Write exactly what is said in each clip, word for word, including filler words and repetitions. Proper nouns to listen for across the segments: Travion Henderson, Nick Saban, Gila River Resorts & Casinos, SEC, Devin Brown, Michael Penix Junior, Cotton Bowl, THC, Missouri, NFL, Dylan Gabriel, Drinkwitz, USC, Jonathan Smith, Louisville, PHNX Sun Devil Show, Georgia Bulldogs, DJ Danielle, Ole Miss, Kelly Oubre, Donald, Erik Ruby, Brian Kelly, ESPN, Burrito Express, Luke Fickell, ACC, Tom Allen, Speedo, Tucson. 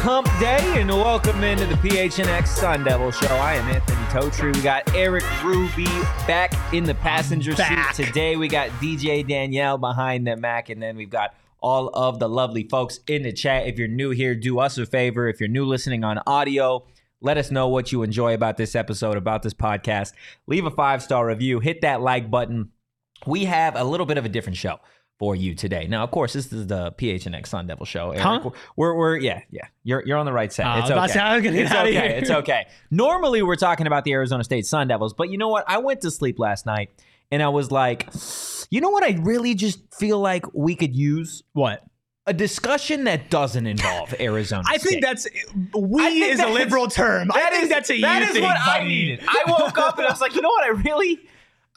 Hump day, and welcome into the P H N X Sun Devil Show. I am Anthony Totri. We got Erik Ruby back in the passenger back. seat today. We got D J Danielle behind the Mac, and then we've got all of the lovely folks in the chat. If you're new here, do us a favor. If you're new listening on audio, let us know what you enjoy about this episode, about this podcast. Leave a five-star review. Hit that like button. We have a little bit of a different show for you today. Now, of course, this is the P H N X Sun Devil Show. Erik. Huh? We're, we're, yeah, yeah. You're, you're on the right side. Uh, it's okay. Say, I'm gonna get it's out okay. Of here. It's okay. Normally, we're talking about the Arizona State Sun Devils, but you know what? I went to sleep last night, and I was like, you know what? I really just feel like we could use what a discussion that doesn't involve Arizona. I State. think that's we think is that a liberal is, term. That I think is, that's a that you is thing what I needed. I woke up and I was like, you know what? I really.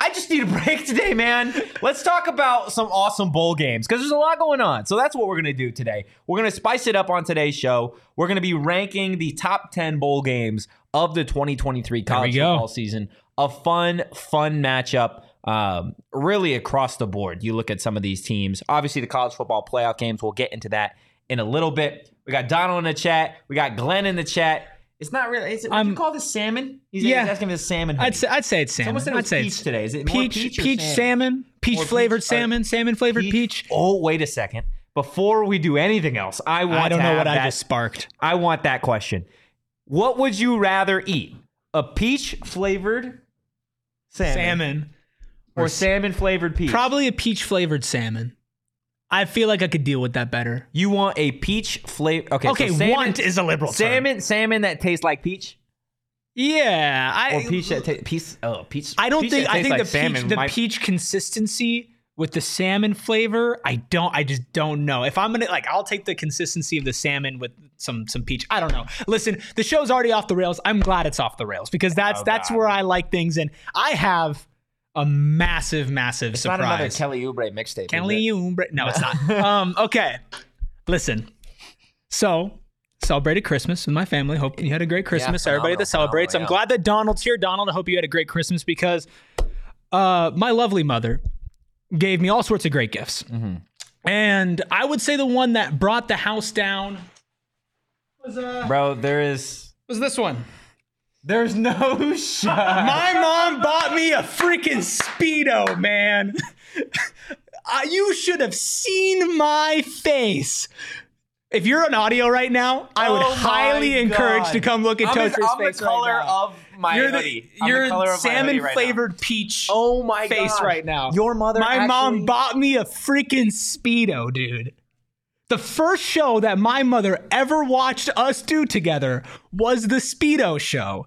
I just need a break today, man. Let's talk about some awesome bowl games because there's a lot going on. So that's what we're going to do today. We're going to spice it up on today's show. We're going to be ranking the top ten bowl games of the twenty twenty-three college football season. A fun, fun matchup um, really across the board. You look at some of these teams. Obviously, the college football playoff games, we'll get into that in a little bit. We got Donald in the chat. We got Glenn in the chat. It's not really. Is it, um, would you call this salmon? He's, yeah. He's asking if it's salmon. I'd say, I'd say it's salmon. Someone said it was I'd say peach it's today. Is it peach, more peach, or peach salmon? salmon? Peach or flavored peach, salmon? Or, salmon flavored peach. peach? Oh, wait a second. Before we do anything else, I want. I don't to know what that, I just sparked. I want that question. What would you rather eat? A peach flavored salmon, salmon, or, or salmon flavored peach? Probably a peach flavored salmon. I feel like I could deal with that better. You want a peach flavor? Okay, okay. So salmon, want is a liberal salmon. Term. Salmon that tastes like peach. Yeah, I or peach that ta- peach. Oh, peach. I don't peach think. I think like the salmon, peach, the my- peach consistency with the salmon flavor. I don't. I just don't know if I'm gonna like. I'll take the consistency of the salmon with some some peach. I don't know. Listen, the show's already off the rails. I'm glad it's off the rails because that's oh, that's God. where I like things, and I have. A massive, massive it's surprise. It's not another Kelly Oubre mixtape. Kelly Oubre. No, it's not. um, okay. Listen. So, celebrated Christmas with my family. Hope you had a great Christmas. Yeah, Everybody that celebrates. I'm yeah. glad that Donald's here. Donald, I hope you had a great Christmas because uh, my lovely mother gave me all sorts of great gifts. Mm-hmm. And I would say the one that brought the house down was... Uh, Bro, there is... Was this one. There's no shot. My mom bought me a freaking Speedo, man. uh, you should have seen my face. If you're on audio right now, I would oh highly encourage God. to come look at Totri's face. I'm the color right now. of my you're hoodie. The, you're the salmon right flavored now. peach. Oh my face gosh. right now. Your mother. My actually... mom bought me a freaking Speedo, dude. The first show that my mother ever watched us do together was the Speedo show.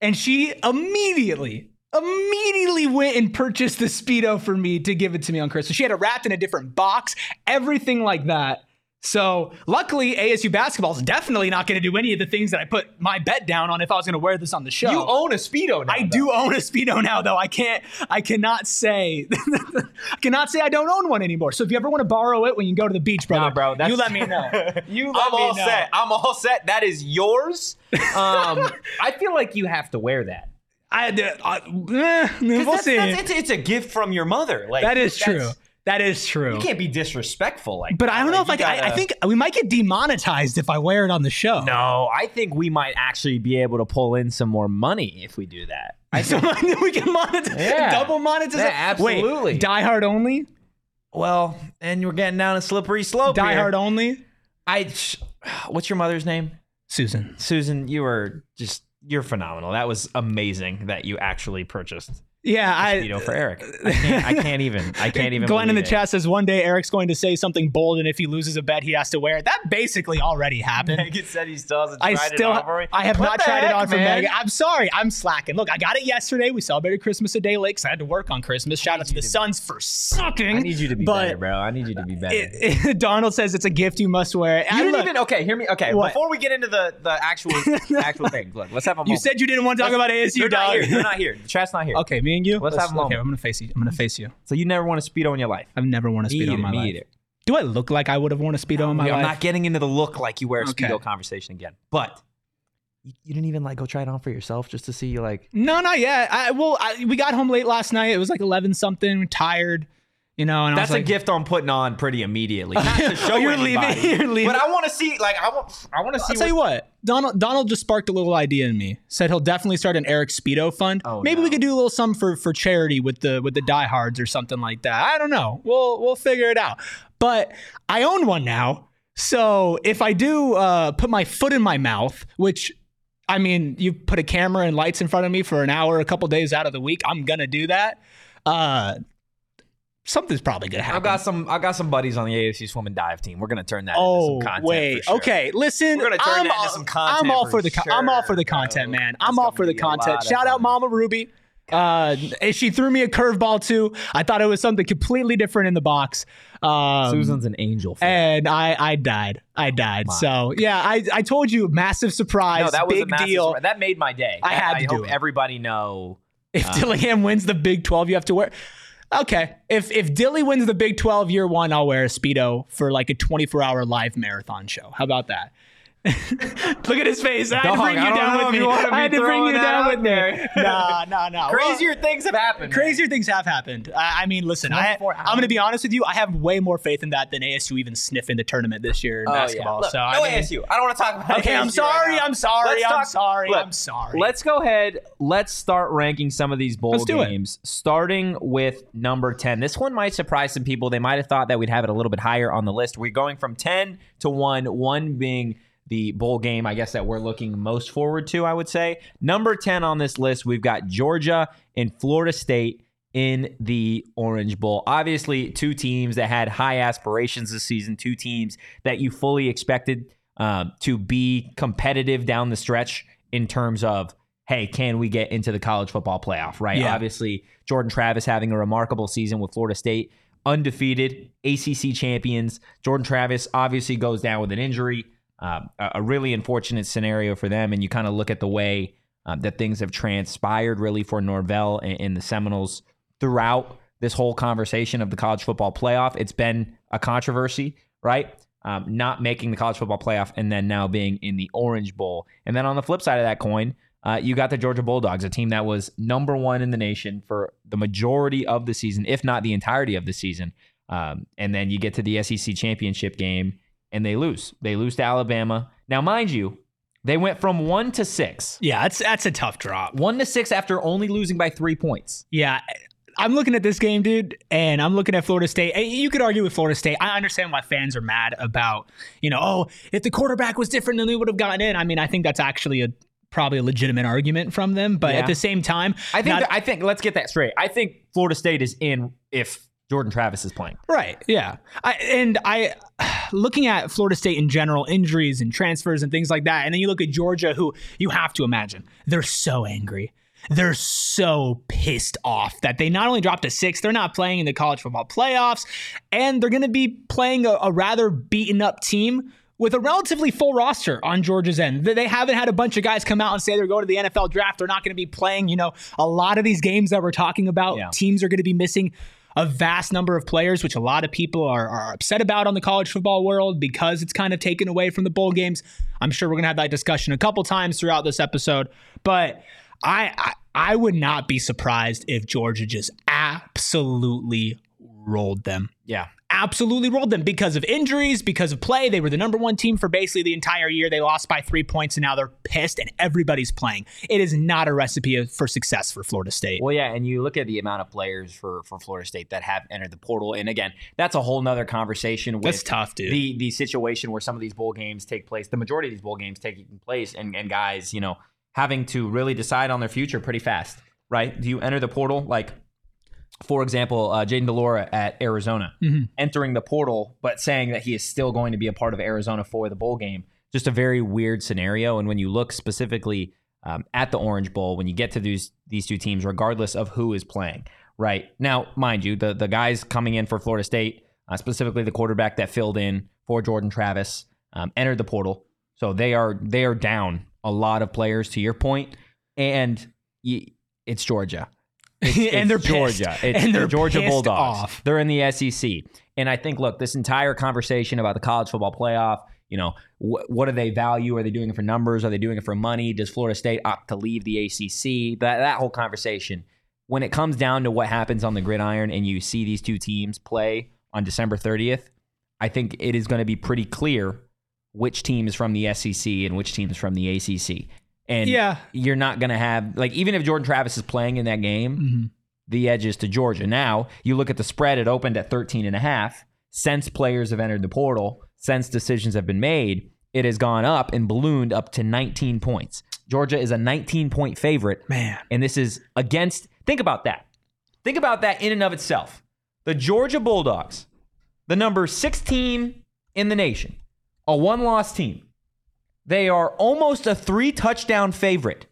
And she immediately, immediately went and purchased the Speedo for me to give it to me on Christmas. She had it wrapped in a different box, everything like that. So luckily, A S U basketball is definitely not going to do any of the things that I put my bet down on if I was going to wear this on the show. You own a Speedo now. I though. do own a Speedo now, though. I can't, I cannot say, I cannot say I don't own one anymore. So if you ever want to borrow it when you go to the beach, brother, nah, bro, that's, you let me know. You let I'm me all know. set. I'm all set. That is yours. Um, I feel like you have to wear that. I, I, eh, we'll that's, see. That's, it's, it's a gift from your mother. Like that is true. That is true. You can't be disrespectful like but that. But I don't know like if I, gotta... I, I think we might get demonetized if I wear it on the show. No, I think we might actually be able to pull in some more money if we do that. I think we can monetize, yeah. double monetize. Yeah, absolutely. Wait, Die Hard only? Well, and you're getting down a slippery slope Die here. Hard only? I. What's your mother's name? Susan. Susan, you were just, you're phenomenal. That was amazing that you actually purchased Yeah, I you know for Erik. I can't, I can't even. I can't even. Glenn in the it. chat says one day Eric's going to say something bold, and if he loses a bet, he has to wear it. That basically already happened. Megan said he still hasn't tried I still, it on for me. I have what not tried heck, it on for Megan. I'm sorry, I'm slacking. Look, I got it yesterday. We celebrated Christmas a day late because I had to work on Christmas. Shout out to the to Suns be, for sucking. I need you to be better, bro. I need you to be better. It, it, Donald says it's a gift you must wear. You I didn't look, even. Okay, hear me. Okay, what? Before we get into the the actual actual thing, look, let's have a moment. You said you didn't want to talk let's, about A S U. You're not here. You're not here. The chat's not here. Okay, me. You? Let's, Let's have a moment. Okay, I'm gonna face you. I'm gonna face you. So you never worn a Speedo in your life? I've never worn a Speedo either, in my life. Either. Do I look like I would have worn a Speedo no, in my I'm life? I'm not getting into the look like you wear a okay. Speedo conversation again. But you, you didn't even like go try it on for yourself just to see you like. No, not yet. I well, I, we got home late last night. It was like eleven something. We're tired. You know, and that's I was like, a gift I'm putting on pretty immediately. Not to show oh, you're anybody, leaving. You're leaving. But I want to see, like, I want, I want to see. I'll tell you what, Donald, Donald just sparked a little idea in me. Said he'll definitely start an Erik Speedo fund. Oh, Maybe no. we could do a little something for, for charity with the with the diehards or something like that. I don't know. We'll we'll figure it out. But I own one now, so if I do uh, put my foot in my mouth, which. I mean, you put a camera and lights in front of me for an hour, a couple days out of the week. I'm gonna do that. Uh, something's probably gonna happen. I got some. I got some buddies on the A S U swim and dive team. We're gonna turn that oh, into some content. Oh wait, for sure. Okay. Listen, we're gonna turn I'm that all, into some content. I'm all for, for the. Sure, I'm all for the content, bro. Man. I'm That's all for the content. Shout out, Mama Ruby. Uh, she threw me a curveball too. I thought it was something completely different in the box. Um, Susan's an angel fan. And I, I died. I died. Oh so yeah, I, I told you, massive surprise. No, that was big a massive deal. Surprise. That made my day. I that, had to I do hope it. Everybody know if um, Dillingham wins the Big twelve, you have to wear. Okay, if if Dilly wins the Big twelve year one, I'll wear a Speedo for like a twenty-four hour live marathon show. How about that? Look at his face. I Dog, had to bring you down with me. You I had to bring you down with me. Nah, nah, nah. Crazier well, things have happened. Crazier man. things have happened. I, I mean, listen, I, I'm going to be honest with you. I have way more faith in that than A S U even sniffing the tournament this year in oh, basketball. Yeah. Look, so no I mean, A S U. I don't want to talk about okay, A S U. Okay, I'm sorry. Right I'm sorry. Let's I'm talk, sorry. Look, I'm sorry. Let's go ahead. Let's start ranking some of these bowl let's games, starting with number ten. This one might surprise some people. They might have thought that we'd have it a little bit higher on the list. We're going from ten to one, one being the bowl game, I guess, that we're looking most forward to, I would say. Number ten on this list, we've got Georgia and Florida State in the Orange Bowl. Obviously, two teams that had high aspirations this season, two teams that you fully expected um, to be competitive down the stretch in terms of, hey, can we get into the college football playoff, right? Yeah. Obviously, Jordan Travis having a remarkable season with Florida State, undefeated, A C C champions. Jordan Travis obviously goes down with an injury. Um, a really unfortunate scenario for them. And you kind of look at the way um, that things have transpired really for Norvell and, and the Seminoles throughout this whole conversation of the college football playoff. It's been a controversy, right? Um, not making the college football playoff and then now being in the Orange Bowl. And then on the flip side of that coin, uh, you got the Georgia Bulldogs, a team that was number one in the nation for the majority of the season, if not the entirety of the season. Um, and then you get to the S E C championship game and they lose. They lose to Alabama. Now, mind you, they went from one to six. Yeah, that's that's a tough drop. One to six after only losing by three points. Yeah, I'm looking at this game, dude, and I'm looking at Florida State. You could argue with Florida State. I understand why fans are mad about, you know, oh, if the quarterback was different, then they would have gotten in. I mean, I think that's actually a probably a legitimate argument from them. But yeah. at the same time, I think not, that, I think let's get that straight. I think Florida State is in if Jordan Travis is playing. Right, yeah. I, and I, looking at Florida State in general, injuries and transfers and things like that, and then you look at Georgia, who you have to imagine, they're so angry. They're so pissed off that they not only dropped a six, they're not playing in the college football playoffs, and they're going to be playing a, a rather beaten up team with a relatively full roster on Georgia's end. They haven't had a bunch of guys come out and say they're going to the N F L draft. They're not going to be playing, you know, a lot of these games that we're talking about. Yeah. Teams are going to be missing a vast number of players, which a lot of people are, are upset about on the college football world because it's kind of taken away from the bowl games. I'm sure we're going to have that discussion a couple times throughout this episode, but I, I I would not be surprised if Georgia just absolutely rolled them. Yeah. Absolutely rolled them because of injuries, because of play. They were the number one team for basically the entire year. They lost by three points, and now they're pissed, and everybody's playing. It is not a recipe for success for Florida State. Well, yeah, and you look at the amount of players for, for Florida State that have entered the portal, and again, that's a whole nother conversation. With that's tough, dude. The, the situation where some of these bowl games take place, the majority of these bowl games taking place, and, and guys, you know, having to really decide on their future pretty fast. right? Do you enter the portal? Like, for example, uh, Jaden Delora at Arizona, mm-hmm. entering the portal, but saying that he is still going to be a part of Arizona for the bowl game. Just a very weird scenario. And when you look specifically um, at the Orange Bowl, when you get to these these two teams, regardless of who is playing, right? Now, mind you, the, the guys coming in for Florida State, uh, specifically the quarterback that filled in for Jordan Travis, um, entered the portal. So they are they are down a lot of players, to your point. And you, it's Georgia. It's, it's and they're Georgia. Pissed. It's and they're the Georgia Bulldogs. Off. They're in the S E C. And I think, look, this entire conversation about the college football playoff, you know, wh- what do they value? Are they doing it for numbers? Are they doing it for money? Does Florida State opt to leave the A C C? That, that whole conversation. When it comes down to what happens on the gridiron and you see these two teams play on December thirtieth, I think it is going to be pretty clear which team is from the S E C and which team is from the A C C. And yeah. you're not going to have, like, even if Jordan Travis is playing in that game, mm-hmm. the edge is to Georgia. Now, you look at the spread, it opened at thirteen and a half. Since players have entered the portal, since decisions have been made, it has gone up and ballooned up to nineteen points. Georgia is a nineteen point favorite. Man. And this is against, think about that. Think about that in and of itself. The Georgia Bulldogs, the number six team in the nation, a one-loss team. They are almost a three-touchdown favorite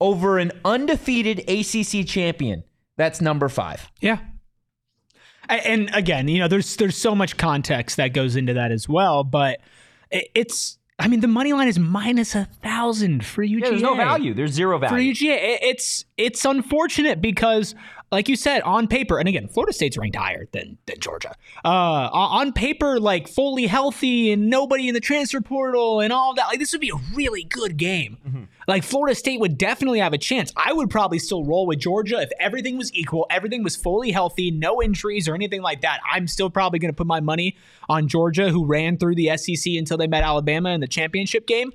over an undefeated A C C champion. That's number five. Yeah. And again, you know, there's there's so much context that goes into that as well, but it's, I mean, the money line is minus a thousand for U G A. Yeah, there's no value. There's zero value. For U G A, it's, it's unfortunate because, like you said, on paper, and again, Florida State's ranked higher than, than Georgia. Uh, on paper, like, fully healthy and nobody in the transfer portal and all that, like, this would be a really good game. Mm-hmm. Like, Florida State would definitely have a chance. I would probably still roll with Georgia if everything was equal, everything was fully healthy, no injuries or anything like that. I'm still probably going to put my money on Georgia, who ran through the S E C until they met Alabama in the championship game.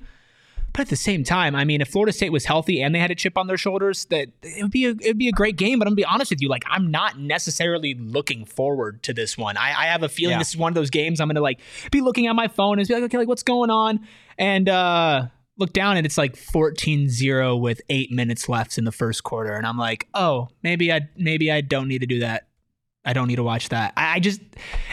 But at the same time, I mean, if Florida State was healthy and they had a chip on their shoulders, that it would be a, it'd be a great game. But I'm going to be honest with you, like, I'm not necessarily looking forward to this one. I, I have a feeling yeah. this is one of those games I'm going to, like, be looking at my phone and be like, okay, like, what's going on? And uh, look down and it's like fourteen zero with eight minutes left in the first quarter. And I'm like, oh, maybe I maybe I don't need to do that. I don't need to watch that. I, I just,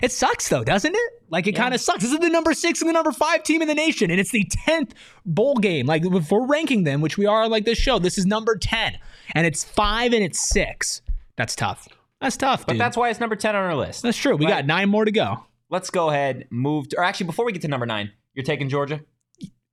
it sucks though, doesn't it? Like, it yeah. kind of sucks. This is the number six and the number five team in the nation, and it's the tenth bowl game. Like, if we're ranking them, which we are, like, this show, this is number ten, and it's five and it's six. That's tough. That's tough, But dude. That's why it's number ten on our list. That's true. We but got nine more to go. Let's go ahead, move to, or actually, before we get to number nine, you're taking Georgia?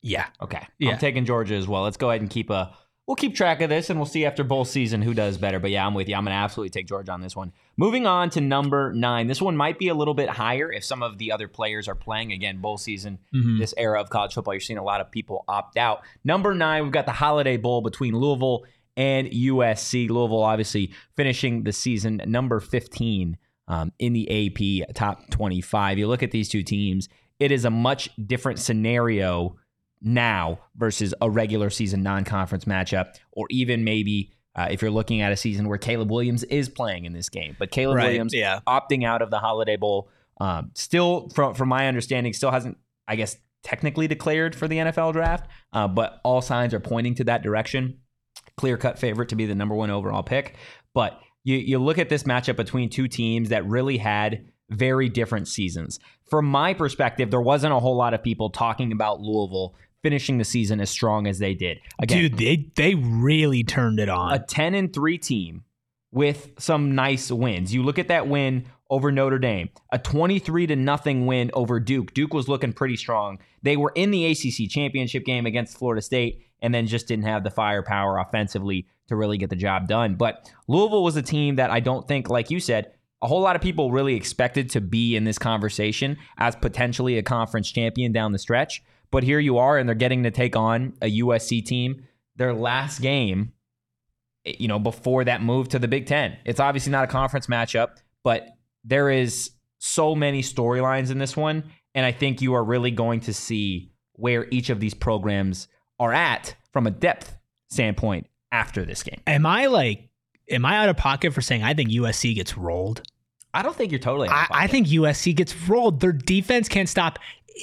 Yeah. Okay. Yeah. I'm taking Georgia as well. Let's go ahead and keep a, we'll keep track of this, and we'll see after bowl season who does better. But yeah, I'm with you. I'm going to absolutely take Georgia on this one. Moving on to number nine. This one might be a little bit higher if some of the other players are playing. Again, bowl season, mm-hmm. this era of college football, you're seeing a lot of people opt out. Number nine, we've got the Holiday Bowl between Louisville and U S C. Louisville obviously finishing the season number fifteen um, in the A P top twenty-five. You look at these two teams, it is a much different scenario now versus a regular season non-conference matchup, or even maybe uh, if you're looking at a season where Caleb Williams is playing in this game. But Caleb right, Williams yeah. opting out of the Holiday Bowl, um, still, from from my understanding, still hasn't, I guess, technically declared for the N F L draft, uh, but all signs are pointing to that direction. Clear-cut favorite to be the number one overall pick. But you you look at this matchup between two teams that really had very different seasons. From my perspective, there wasn't a whole lot of people talking about Louisville finishing the season as strong as they did. Again, dude, they they really turned it on. A ten and three team with some nice wins. You look at that win over Notre Dame, a twenty-three to nothing win over Duke. Duke was looking pretty strong. They were in the A C C championship game against Florida State and then just didn't have the firepower offensively to really get the job done. But Louisville was a team that I don't think, like you said, a whole lot of people really expected to be in this conversation as potentially a conference champion down the stretch. But here you are, and they're getting to take on a U S C team. Their last game, you know, before that move to the Big Ten. It's obviously not a conference matchup, but there is so many storylines in this one. And I think you are really going to see where each of these programs are at from a depth standpoint after this game. Am I like, am I out of pocket for saying I think U S C gets rolled? I don't think you're totally out of pocket. I, I think U S C gets rolled. Their defense can't stop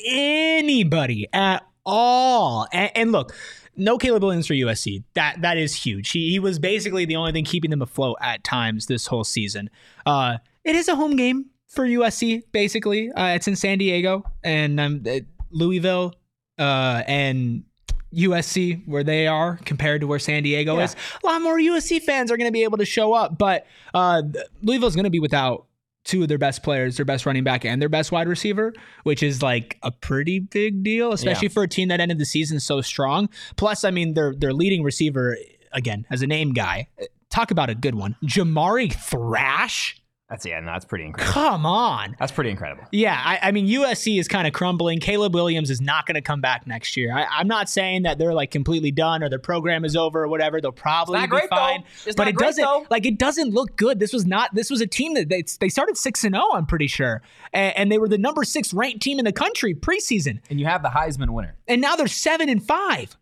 anybody at all. And, and look, no Caleb Williams for U S C. That that is huge. He he was basically the only thing keeping them afloat at times this whole season. Uh, it is a home game for U S C. Basically, uh, it's in San Diego, and um, Louisville uh, and U S C where they are compared to where San Diego yeah. is. A lot more U S C fans are going to be able to show up, but uh, Louisville is going to be without two of their best players, their best running back and their best wide receiver, which is like a pretty big deal, especially yeah. for a team that ended the season so strong. Plus, I mean, their their leading receiver, again, as a name guy, talk about a good one. Jamari Thrash. That's yeah, no, that's pretty incredible. Come on. That's pretty incredible. Yeah, I, I mean, U S C is kind of crumbling. Caleb Williams is not going to come back next year. I, I'm not saying that they're like completely done or their program is over or whatever. They'll probably it's not be great, fine, though. It's but not it great, doesn't though. Like it doesn't look good. This was not. This was a team that they, they started six and zero. I'm pretty sure, and, and they were the number six ranked team in the country preseason. And you have the Heisman winner. And now they're seven and five.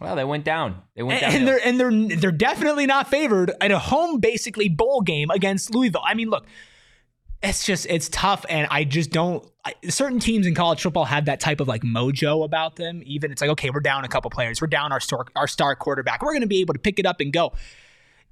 Well, they went down. They went down. And they're and they're they're definitely not favored at a home basically bowl game against Louisville. I mean, look, it's just it's tough, and I just don't. I, certain teams in college football have that type of like mojo about them. Even it's like, okay, we're down a couple players, we're down our star, our star quarterback, we're going to be able to pick it up and go.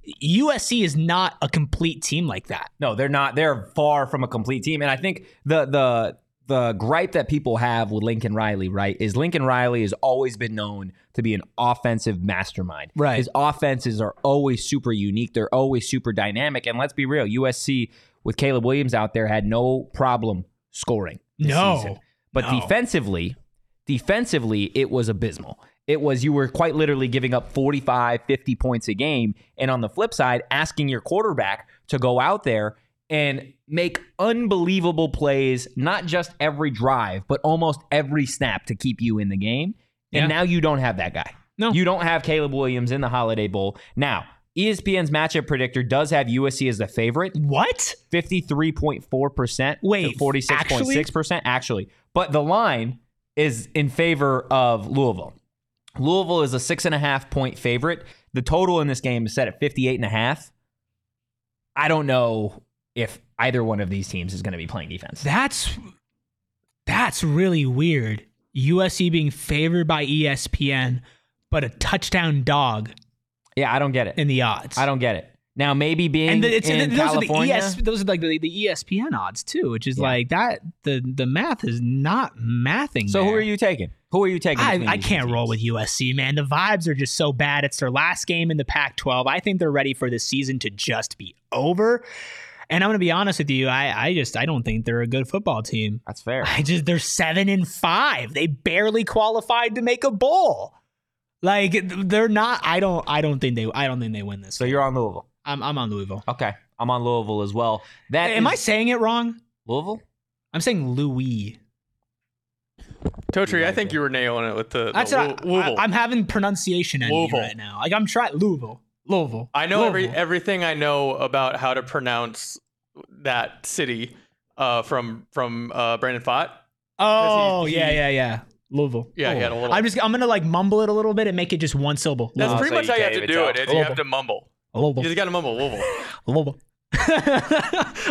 U S C is not a complete team like that. No, they're not. They're far from a complete team, and I think the the. The gripe that people have with Lincoln Riley, right, is Lincoln Riley has always been known to be an offensive mastermind. Right. His offenses are always super unique. They're always super dynamic. And let's be real, U S C with Caleb Williams out there had no problem scoring this no. season. But no. defensively, defensively, it was abysmal. It was you were quite literally giving up forty-five, fifty points a game. And on the flip side, asking your quarterback to go out there and make unbelievable plays, not just every drive, but almost every snap to keep you in the game. And yeah. now you don't have that guy. No. You don't have Caleb Williams in the Holiday Bowl. Now, E S P N's matchup predictor does have U S C as the favorite. What? fifty-three point four percent Wait, to forty-six point six percent actually. But the line is in favor of Louisville. Louisville is a six and a half point favorite. The total in this game is set at fifty-eight and a half. I don't know if either one of these teams is going to be playing defense. That's that's really weird. U S C being favored by E S P N, but a touchdown dog. Yeah, I don't get it. In the odds. I don't get it. Now, maybe being and the, it's, in and those California. Are the E S, those are like the, the E S P N odds, too, which is yeah. like that. The, the math is not mathing. So there. Who are you taking? Who are you taking? I, I can't roll with U S C, man. The vibes are just so bad. It's their last game in the Pac twelve. I think they're ready for this season to just be over. And I'm going to be honest with you, I, I just I don't think they're a good football team. That's fair. I just they're seven and five. They barely qualified to make a bowl. Like they're not. I don't. I don't think they. I don't think they win this. So game. You're on Louisville. I'm I'm on Louisville. Okay, I'm on Louisville as well. That am is, I saying it wrong? Louisville. I'm saying Louis. Totri, I think you were nailing it with the, the That's Lu- Louisville. I, I'm having pronunciation envy right now. Like I'm trying Louisville. Louisville. I know Louisville. every everything I know about how to pronounce that city uh, from from uh, Brandon Fott. Oh he, he, yeah, yeah, yeah. Louisville. Yeah, Louisville. He had a little. I'm just I'm gonna like mumble it a little bit and make it just one syllable. That's Louisville. pretty so much you how you have to do it. Is you have to mumble. Louisville. You just gotta mumble Louisville. Louisville.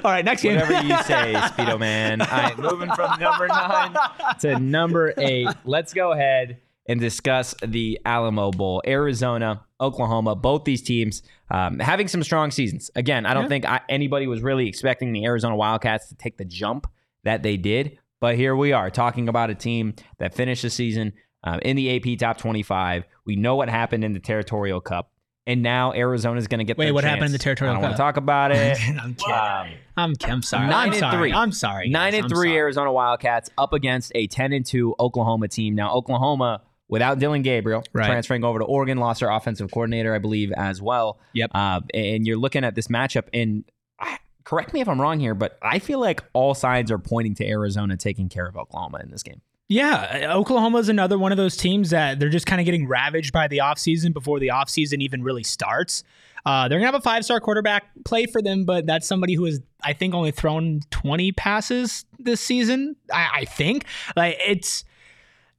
All right, next game. Whatever you say, Speedo Man. All right, moving from number nine to number eight. Let's go ahead and discuss the Alamo Bowl. Arizona, Oklahoma, both these teams um, having some strong seasons. Again, I don't yeah. think I, anybody was really expecting the Arizona Wildcats to take the jump that they did. But here we are talking about a team that finished the season um, in the A P Top twenty-five. We know what happened in the Territorial Cup. And now Arizona's going to get Wait, their Wait, what chance. happened in the Territorial Cup? I don't want to talk about it. I'm kidding. Wow. I'm, I'm sorry. Nine I'm and sorry. three. I'm sorry. Guys. Nine and I'm three sorry. Arizona Wildcats up against a ten and two Oklahoma team. Now, Oklahoma, without Dylan Gabriel, right. transferring over to Oregon, lost their offensive coordinator, I believe, as well. Yep. Uh, and you're looking at this matchup, and I, correct me if I'm wrong here, but I feel like all sides are pointing to Arizona taking care of Oklahoma in this game. Yeah, Oklahoma is another one of those teams that they're just kind of getting ravaged by the offseason before the offseason even really starts. Uh, they're going to have a five-star quarterback play for them, but that's somebody who has, I think, only thrown twenty passes this season, I, I think. Like, it's...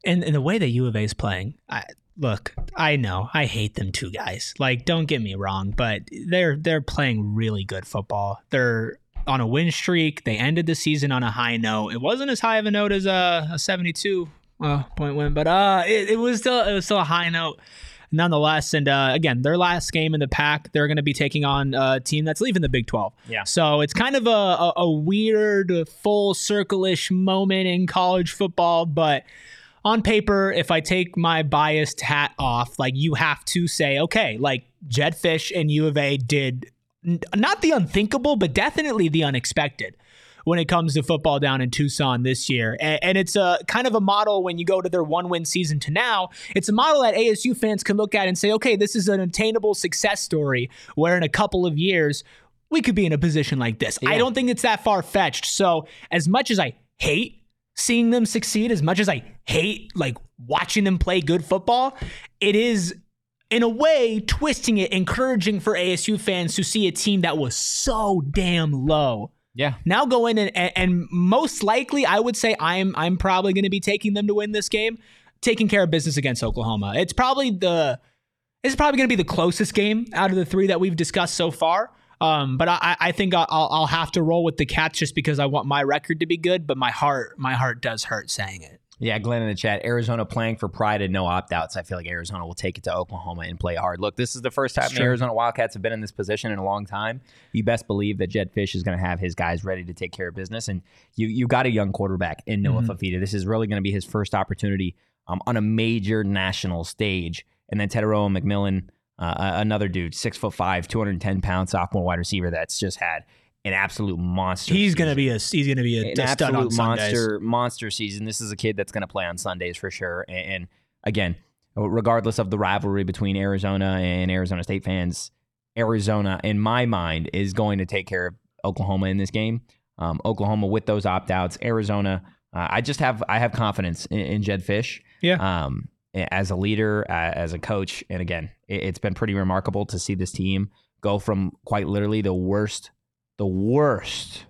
And, and the way that U of A is playing, I, look, I know I hate them too, guys. Like, don't get me wrong, but they're they're playing really good football. They're on a win streak. They ended the season on a high note. It wasn't as high of a note as a, a seventy-two uh, point win. But uh, it, it was still it was still a high note nonetheless. And uh, again, their last game in the pack, they're going to be taking on a team that's leaving the Big twelve. Yeah. So it's kind of a, a, a weird full circle-ish moment in college football. But on paper, if I take my biased hat off, like you have to say, okay, like Jedd Fisch and U of A did n- not the unthinkable, but definitely the unexpected when it comes to football down in Tucson this year. And, and it's a kind of a model when you go to their one-win season to now. It's a model that A S U fans can look at and say, okay, this is an attainable success story where in a couple of years, we could be in a position like this. Yeah. I don't think it's that far-fetched. So as much as I hate seeing them succeed, as much as I hate like watching them play good football, it is in a way twisting it, encouraging for A S U fans to see a team that was so damn low. Yeah. Now go in and, and, and most likely, I would say I'm I'm probably going to be taking them to win this game, taking care of business against Oklahoma. It's probably the it's probably going to be the closest game out of the three that we've discussed so far. Um, but I, I think I'll, I'll have to roll with the Cats just because I want my record to be good. But my heart, my heart does hurt saying it. Yeah, Glenn in the chat, Arizona playing for pride and no opt-outs. I feel like Arizona will take it to Oklahoma and play hard. Look, this is the first time the Arizona Wildcats have been in this position in a long time. You best believe that Jedd Fisch is going to have his guys ready to take care of business. And you you got a young quarterback in Noah mm-hmm. Fafita. This is really going to be his first opportunity um, on a major national stage. And then Teteroa McMillan, uh, another dude, six foot five, two hundred ten pound sophomore wide receiver that's just had an absolute monster. He's going to be a he's going to be a, a stud on Sundays. monster monster season. This is a kid that's going to play on Sundays for sure. And, and again, regardless of the rivalry between Arizona and Arizona State fans, Arizona in my mind is going to take care of Oklahoma in this game. Um, Oklahoma with those opt outs. Arizona, uh, I just have I have confidence in, in Jedd Fisch. Yeah. Um, as a leader, uh, as a coach. And again, it, it's been pretty remarkable to see this team go from quite literally the worst, the worst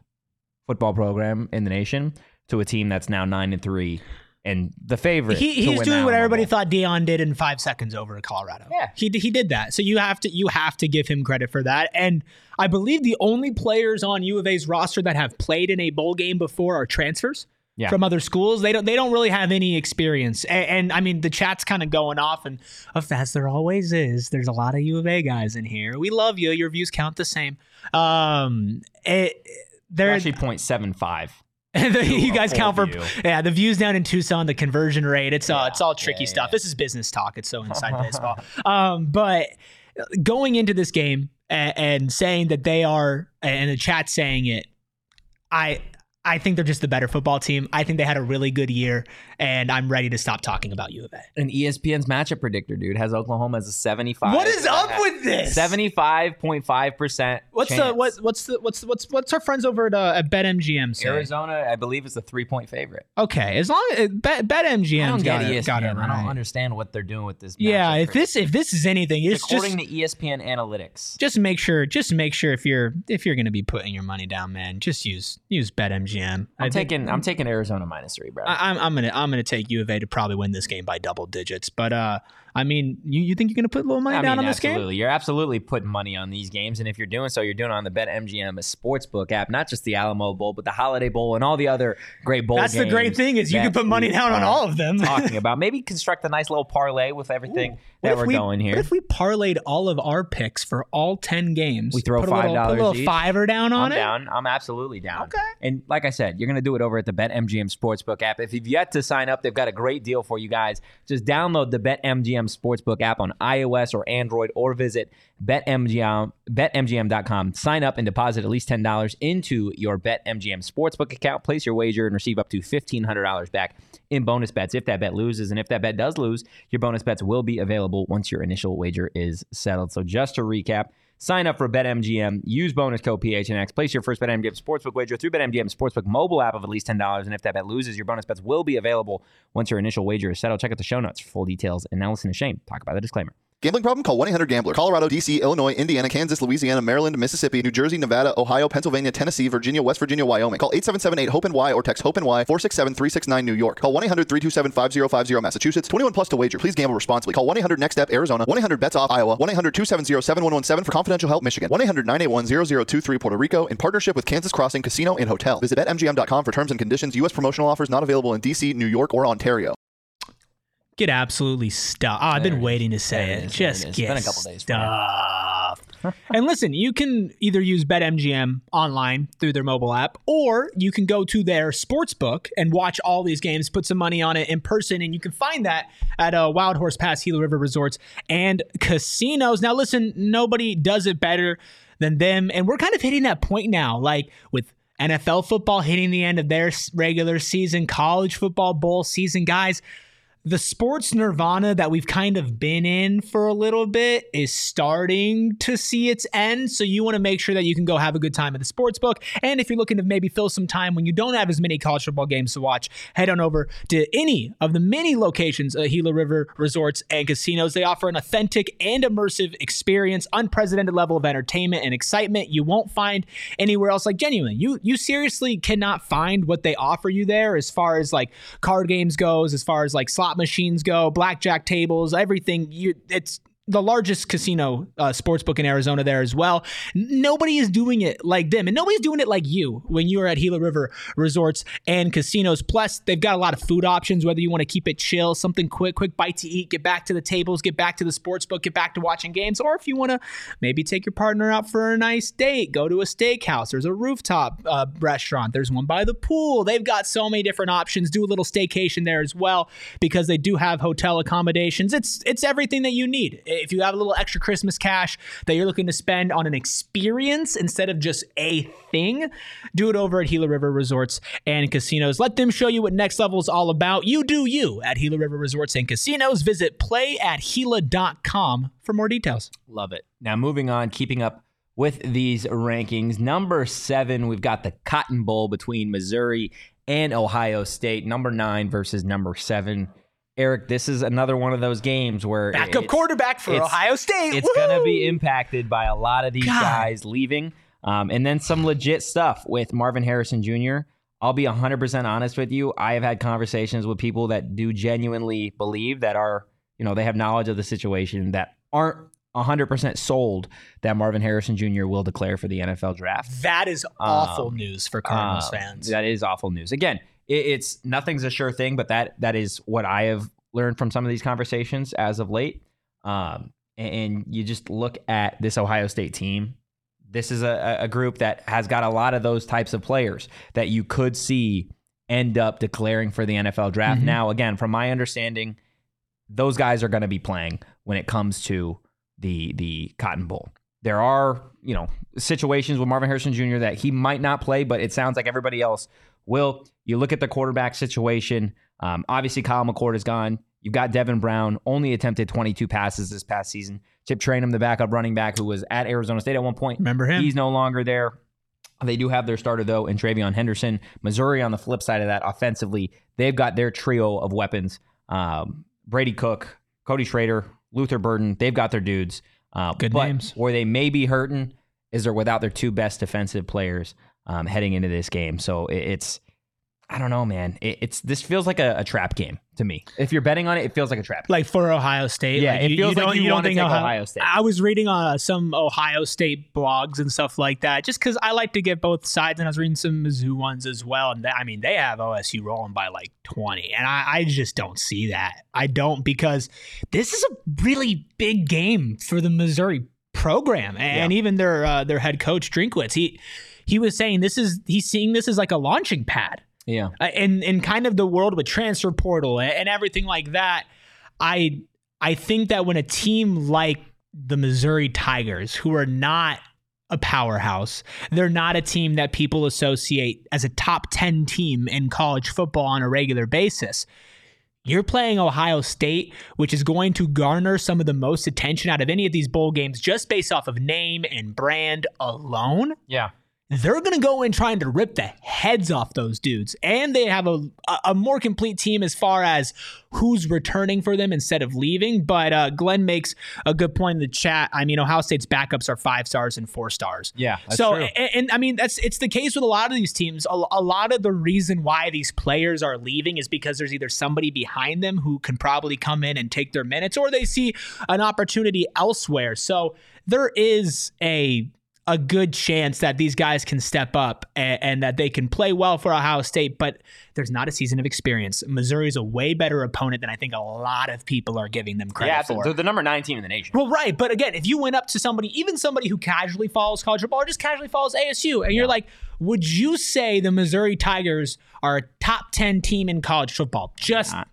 football program in the nation to a team that's now nine and three and the favorite. He, he's doing what level. everybody thought Deion did in five seconds over to Colorado. Yeah, he he did that. So you have to you have to give him credit for that. And I believe the only players on U of A's roster that have played in a bowl game before are transfers. Yeah. From other schools. They don't they don't really have any experience. And, and I mean, the chat's kind of going off, and as there always is, there's a lot of U of A guys in here. We love you. Your views count the same. Um, it, they're actually zero point seven five. You guys count for view. Yeah, the views down in Tucson, the conversion rate. It's, yeah, all, it's all tricky yeah, yeah, stuff. Yeah. This is business talk. It's so inside baseball. Um, but going into this game and, and saying that they are, and the chat saying it, I... I think they're just the better football team. I think they had a really good year, and I'm ready to stop talking about U of A. And E S P N's matchup predictor, dude, has Oklahoma as a seventy-five. What is up with this? seventy-five point five percent. What's the what, what's the what's what's what's our friends over at, uh, at BetMGM say? Arizona, I believe, is a three-point favorite. Okay, as long as Bet, BetMGM's got it, got it right. I don't understand what they're doing with this. Yeah, if this if this is anything, it's, it's according just according to E S P N analytics. Just make sure, just make sure if you're if you're going to be putting your money down, man, just use use BetMGM. I'm I taking think, I'm taking Arizona minus three, bro. I, I'm I'm gonna I'm gonna take U of A to probably win this game by double digits. But uh, I mean, you, you think you're gonna put a little money I down mean, on absolutely. this game? Absolutely, you're absolutely putting money on these games, and if you're doing so, you're doing it on the BetMGM sportsbook app, not just the Alamo Bowl, but the Holiday Bowl and all the other great bowl. That's games. That's the great thing is you can put money down on all of them. Talking about maybe construct a nice little parlay with everything Ooh, that we're we, going here. What if we parlayed all of our picks for all ten games? We throw put five dollars. Put a little fiver down on I'm it. Down. I'm absolutely down. Okay, and like I said, you're going to do it over at the BetMGM Sportsbook app. If you've yet to sign up, they've got a great deal for you guys. Just download the BetMGM Sportsbook app on iOS or Android or visit BetMGM, bet M G M dot com. Sign up and deposit at least ten dollars into your BetMGM Sportsbook account. Place your wager and receive up to fifteen hundred dollars back in bonus bets if that bet loses. And if that bet does lose, your bonus bets will be available once your initial wager is settled. So just to recap, sign up for BetMGM, use bonus code P H N X, place your first BetMGM Sportsbook wager through BetMGM Sportsbook mobile app of at least ten dollars, and if that bet loses, your bonus bets will be available once your initial wager is settled. Check out the show notes for full details, and now listen to Shane talk about the disclaimer. Gambling problem? Call one eight hundred gambler. Colorado, D C, Illinois, Indiana, Kansas, Louisiana, Maryland, Mississippi, New Jersey, Nevada, Ohio, Pennsylvania, Tennessee, Virginia, West Virginia, Wyoming. Call eight seven seven eight hope N Y or text hope N Y four six seven three six nine New York. Call one eight hundred three two seven five zero five zero Massachusetts. twenty-one plus to wager. Please gamble responsibly. Call one eight hundred next step Arizona. one eight hundred bets off Iowa. one eight hundred two seven zero seven one one seven for confidential help Michigan. one eight hundred nine eight one zero zero two three Puerto Rico in partnership with Kansas Crossing Casino and Hotel. Visit bet M G M dot com for terms and conditions. U S promotional offers not available in D C, New York, or Ontario. Get absolutely stuffed. Oh, I've been waiting to say it. Just get stuffed. And listen, you can either use BetMGM online through their mobile app, or you can go to their sports book and watch all these games, put some money on it in person, and you can find that at uh, Wild Horse Pass, Gila River Resorts, and Casinos. Now, listen, nobody does it better than them, and we're kind of hitting that point now, like with N F L football hitting the end of their regular season, college football bowl season, guys. The sports nirvana that we've kind of been in for a little bit is starting to see its end. So you want to make sure that you can go have a good time at the sports book. And if you're looking to maybe fill some time when you don't have as many college football games to watch, head on over to any of the many locations at Gila River Resorts and Casinos. They offer an authentic and immersive experience, unprecedented level of entertainment and excitement you won't find anywhere else. Like, genuinely, you you seriously cannot find what they offer you there as far as like card games goes, as far as like slot machines go, blackjack tables, everything. You, it's the largest casino uh, sports book in Arizona there as well. Nobody is doing it like them, and nobody's doing it like you when you are at Gila River Resorts and Casinos. Plus, they've got a lot of food options, whether you want to keep it chill, something quick, quick bite to eat, get back to the tables, get back to the sports book, get back to watching games, or if you want to maybe take your partner out for a nice date, go to a steakhouse. There's a rooftop uh, restaurant. There's one by the pool. They've got so many different options. Do a little staycation there as well, because they do have hotel accommodations. It's, it's everything that you need. If you have a little extra Christmas cash that you're looking to spend on an experience instead of just a thing, do it over at Gila River Resorts and Casinos. Let them show you what next level is all about. You do you at Gila River Resorts and Casinos. Visit play at gila dot com for more details. Love it. Now, moving on, keeping up with these rankings. Number seven, we've got the Cotton Bowl between Missouri and Ohio State. Number nine versus number seven. Erik, this is another one of those games where backup quarterback for Ohio State. It's going to be impacted by a lot of these God. guys leaving. Um, and then some legit stuff with Marvin Harrison Junior I'll be one hundred percent honest with you. I have had conversations with people that do genuinely believe that are, you know, they have knowledge of the situation that aren't one hundred percent sold that Marvin Harrison Junior will declare for the N F L draft. That is awful um, news for Cardinals um, fans. That is awful news. Again, it's nothing's a sure thing, but that that is what I have learned from some of these conversations as of late. Um, and you just look at this Ohio State team. This is a, a group that has got a lot of those types of players that you could see end up declaring for the N F L draft. Mm-hmm. Now, again, from my understanding, those guys are going to be playing when it comes to the the Cotton Bowl. There are, you know, situations with Marvin Harrison Junior that he might not play, but it sounds like everybody else will. You look at the quarterback situation. Um, obviously, Kyle McCord is gone. You've got Devin Brown, only attempted twenty-two passes this past season. Chip Trainum, the backup running back who was at Arizona State at one point. Remember him? He's no longer there. They do have their starter, though, in Travion Henderson. Missouri, on the flip side of that, offensively, they've got their trio of weapons. Um, Brady Cook, Cody Schrader, Luther Burden. They've got their dudes. Uh, Good but names. Where they may be hurting is they're without their two best defensive players um, heading into this game. So it, it's... I don't know, man. It, it's this feels like a, a trap game to me. If you're betting on it, it feels like a trap game. Like for Ohio State? Yeah, like you, it feels you like you, you want to take Ohio, Ohio State. I was reading uh, some Ohio State blogs and stuff like that just because I like to get both sides, and I was reading some Mizzou ones as well. And they, I mean, they have O S U rolling by like twenty, and I, I just don't see that. I don't, because this is a really big game for the Missouri program and yeah. even their uh, their head coach, Drinkwitz. He, he was saying this is he's seeing this as like a launching pad. Yeah, uh, and and kind of the world with transfer portal and, and everything like that. I I think that when a team like the Missouri Tigers, who are not a powerhouse, they're not a team that people associate as a top ten team in college football on a regular basis. You're playing Ohio State, which is going to garner some of the most attention out of any of these bowl games just based off of name and brand alone. Yeah. They're going to go in trying to rip the heads off those dudes. And they have a a more complete team as far as who's returning for them instead of leaving. But uh, Glenn makes a good point in the chat. I mean, Ohio State's backups are five stars and four stars. Yeah, that's so, true. And, and I mean, that's it's the case with a lot of these teams. A, a lot of the reason why these players are leaving is because there's either somebody behind them who can probably come in and take their minutes, or they see an opportunity elsewhere. So there is a... a good chance that these guys can step up and, and that they can play well for Ohio State, but there's not a season of experience. Missouri's a way better opponent than I think a lot of people are giving them credit yeah, absolutely. for. They're the number nine team in the nation. Well, right. But again, if you went up to somebody, even somebody who casually follows college football or just casually follows A S U, and yeah. you're like, would you say the Missouri Tigers are a top ten team in college football? Just... Not.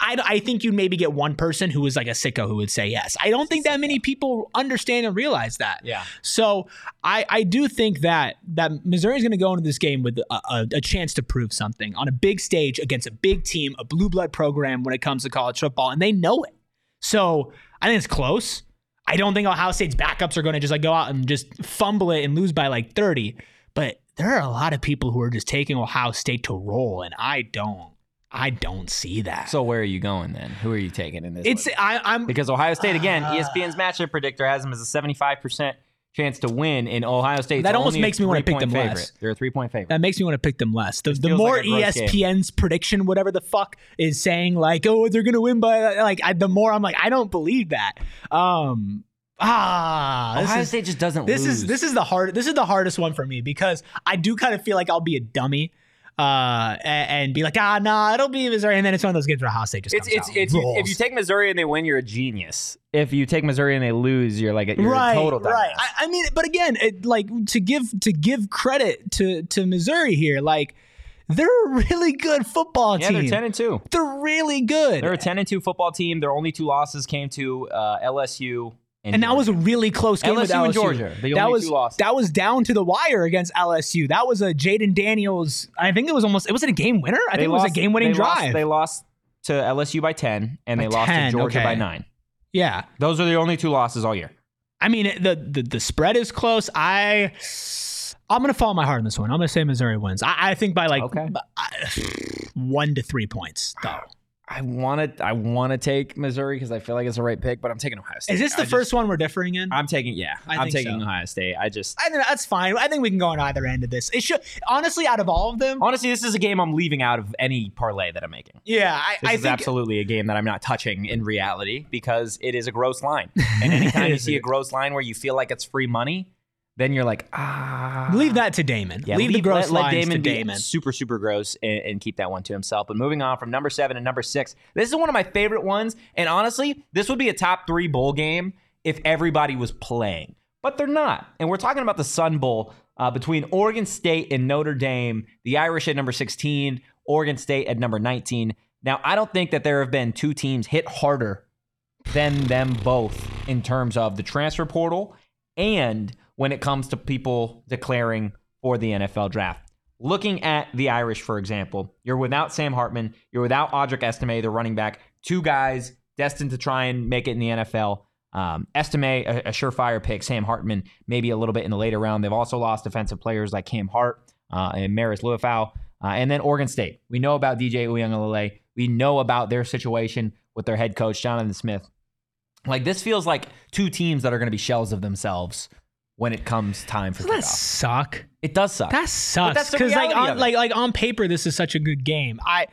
I, I think you'd maybe get one person who was like a sicko who would say yes. I don't think that many people understand and realize that. Yeah. So I, I do think that that Missouri is going to go into this game with a, a, a chance to prove something on a big stage against a big team, a blue blood program when it comes to college football, and they know it. So I think it's close. I don't think Ohio State's backups are going to just like go out and just fumble it and lose by like thirty. But there are a lot of people who are just taking Ohio State to roll, and I don't. I don't see that. So where are you going then? Who are you taking in this? It's I, I'm because Ohio State again. Uh, E S P N's matchup predictor has them as a seventy-five percent chance to win in Ohio State. That almost makes me want to pick them favorite. less. They're a three-point favorite. That makes me want to pick them less. The, the more like E S P N's game. prediction, whatever the fuck, is saying like, oh, they're gonna win by like. I, the more I'm like, I don't believe that. Um, ah, Ohio is, State just doesn't. This lose. is this is the hard. This is the hardest one for me because I do kind of feel like I'll be a dummy. Uh, and, and be like, ah, nah, it'll be Missouri. And then it's one of those games where Ohio State just comes it's, out it's, and If you take Missouri and they win, you're a genius. If you take Missouri and they lose, you're like a, you're right, a total dumbass. Right, I, I mean, but again, it, like to give to give credit to, to Missouri here, like they're a really good football yeah, team. Yeah, they're ten and two. They're really good. They're a ten and two football team. Their only two losses came to uh, L S U. And, and that was a really close game with L S U and Georgia. The that only was two losses. That was down to the wire against L S U. That was a Jedd Daniels. I think it was almost. It wasn't a game winner. I they think lost, it was a game winning drive. Lost, they lost to L S U by ten, and by they lost ten, to Georgia okay. by nine. Yeah, those are the only two losses all year. I mean, the the, the spread is close. I I'm gonna follow my heart on this one. I'm gonna say Missouri wins. I, I think by like okay. one to three points though. I want to I want to take Missouri because I feel like it's the right pick, but I'm taking Ohio State. Is this the I first just, one we're differing in? I'm taking, yeah. I I'm taking so. Ohio State. I just... I think that's fine. I think we can go on either end of this. It should Honestly, out of all of them... Honestly, this is a game I'm leaving out of any parlay that I'm making. Yeah, I, this I is think... absolutely a game that I'm not touching in reality because it is a gross line. And anytime you see a gross line where you feel like it's free money, then you're like, ah... Leave that to Damon. Yeah, leave, leave the gross let, lines let Damon to Damon. Super, super gross and, and keep that one to himself. But moving on from number seven to number six, this is one of my favorite ones. And honestly, this would be a top three bowl game if everybody was playing. But they're not. And we're talking about the Sun Bowl uh, between Oregon State and Notre Dame. The Irish at number sixteen, Oregon State at number nineteen. Now, I don't think that there have been two teams hit harder than them both in terms of the transfer portal and... when it comes to people declaring for the N F L draft. Looking at the Irish, for example, you're without Sam Hartman, you're without Audric Estime, the running back, two guys destined to try and make it in the N F L. Um, Estime, a, a surefire pick, Sam Hartman, maybe a little bit in the later round. They've also lost defensive players like Cam Hart uh, and Maris Leufau. Uh, and then Oregon State. We know about D J Uiagalelei. We know about their situation with their head coach, Jonathan Smith. Like, this feels like two teams that are going to be shells of themselves when it comes time for kickoff. Doesn't that suck? It does suck. That sucks. Because like on like like on paper, this is such a good game. I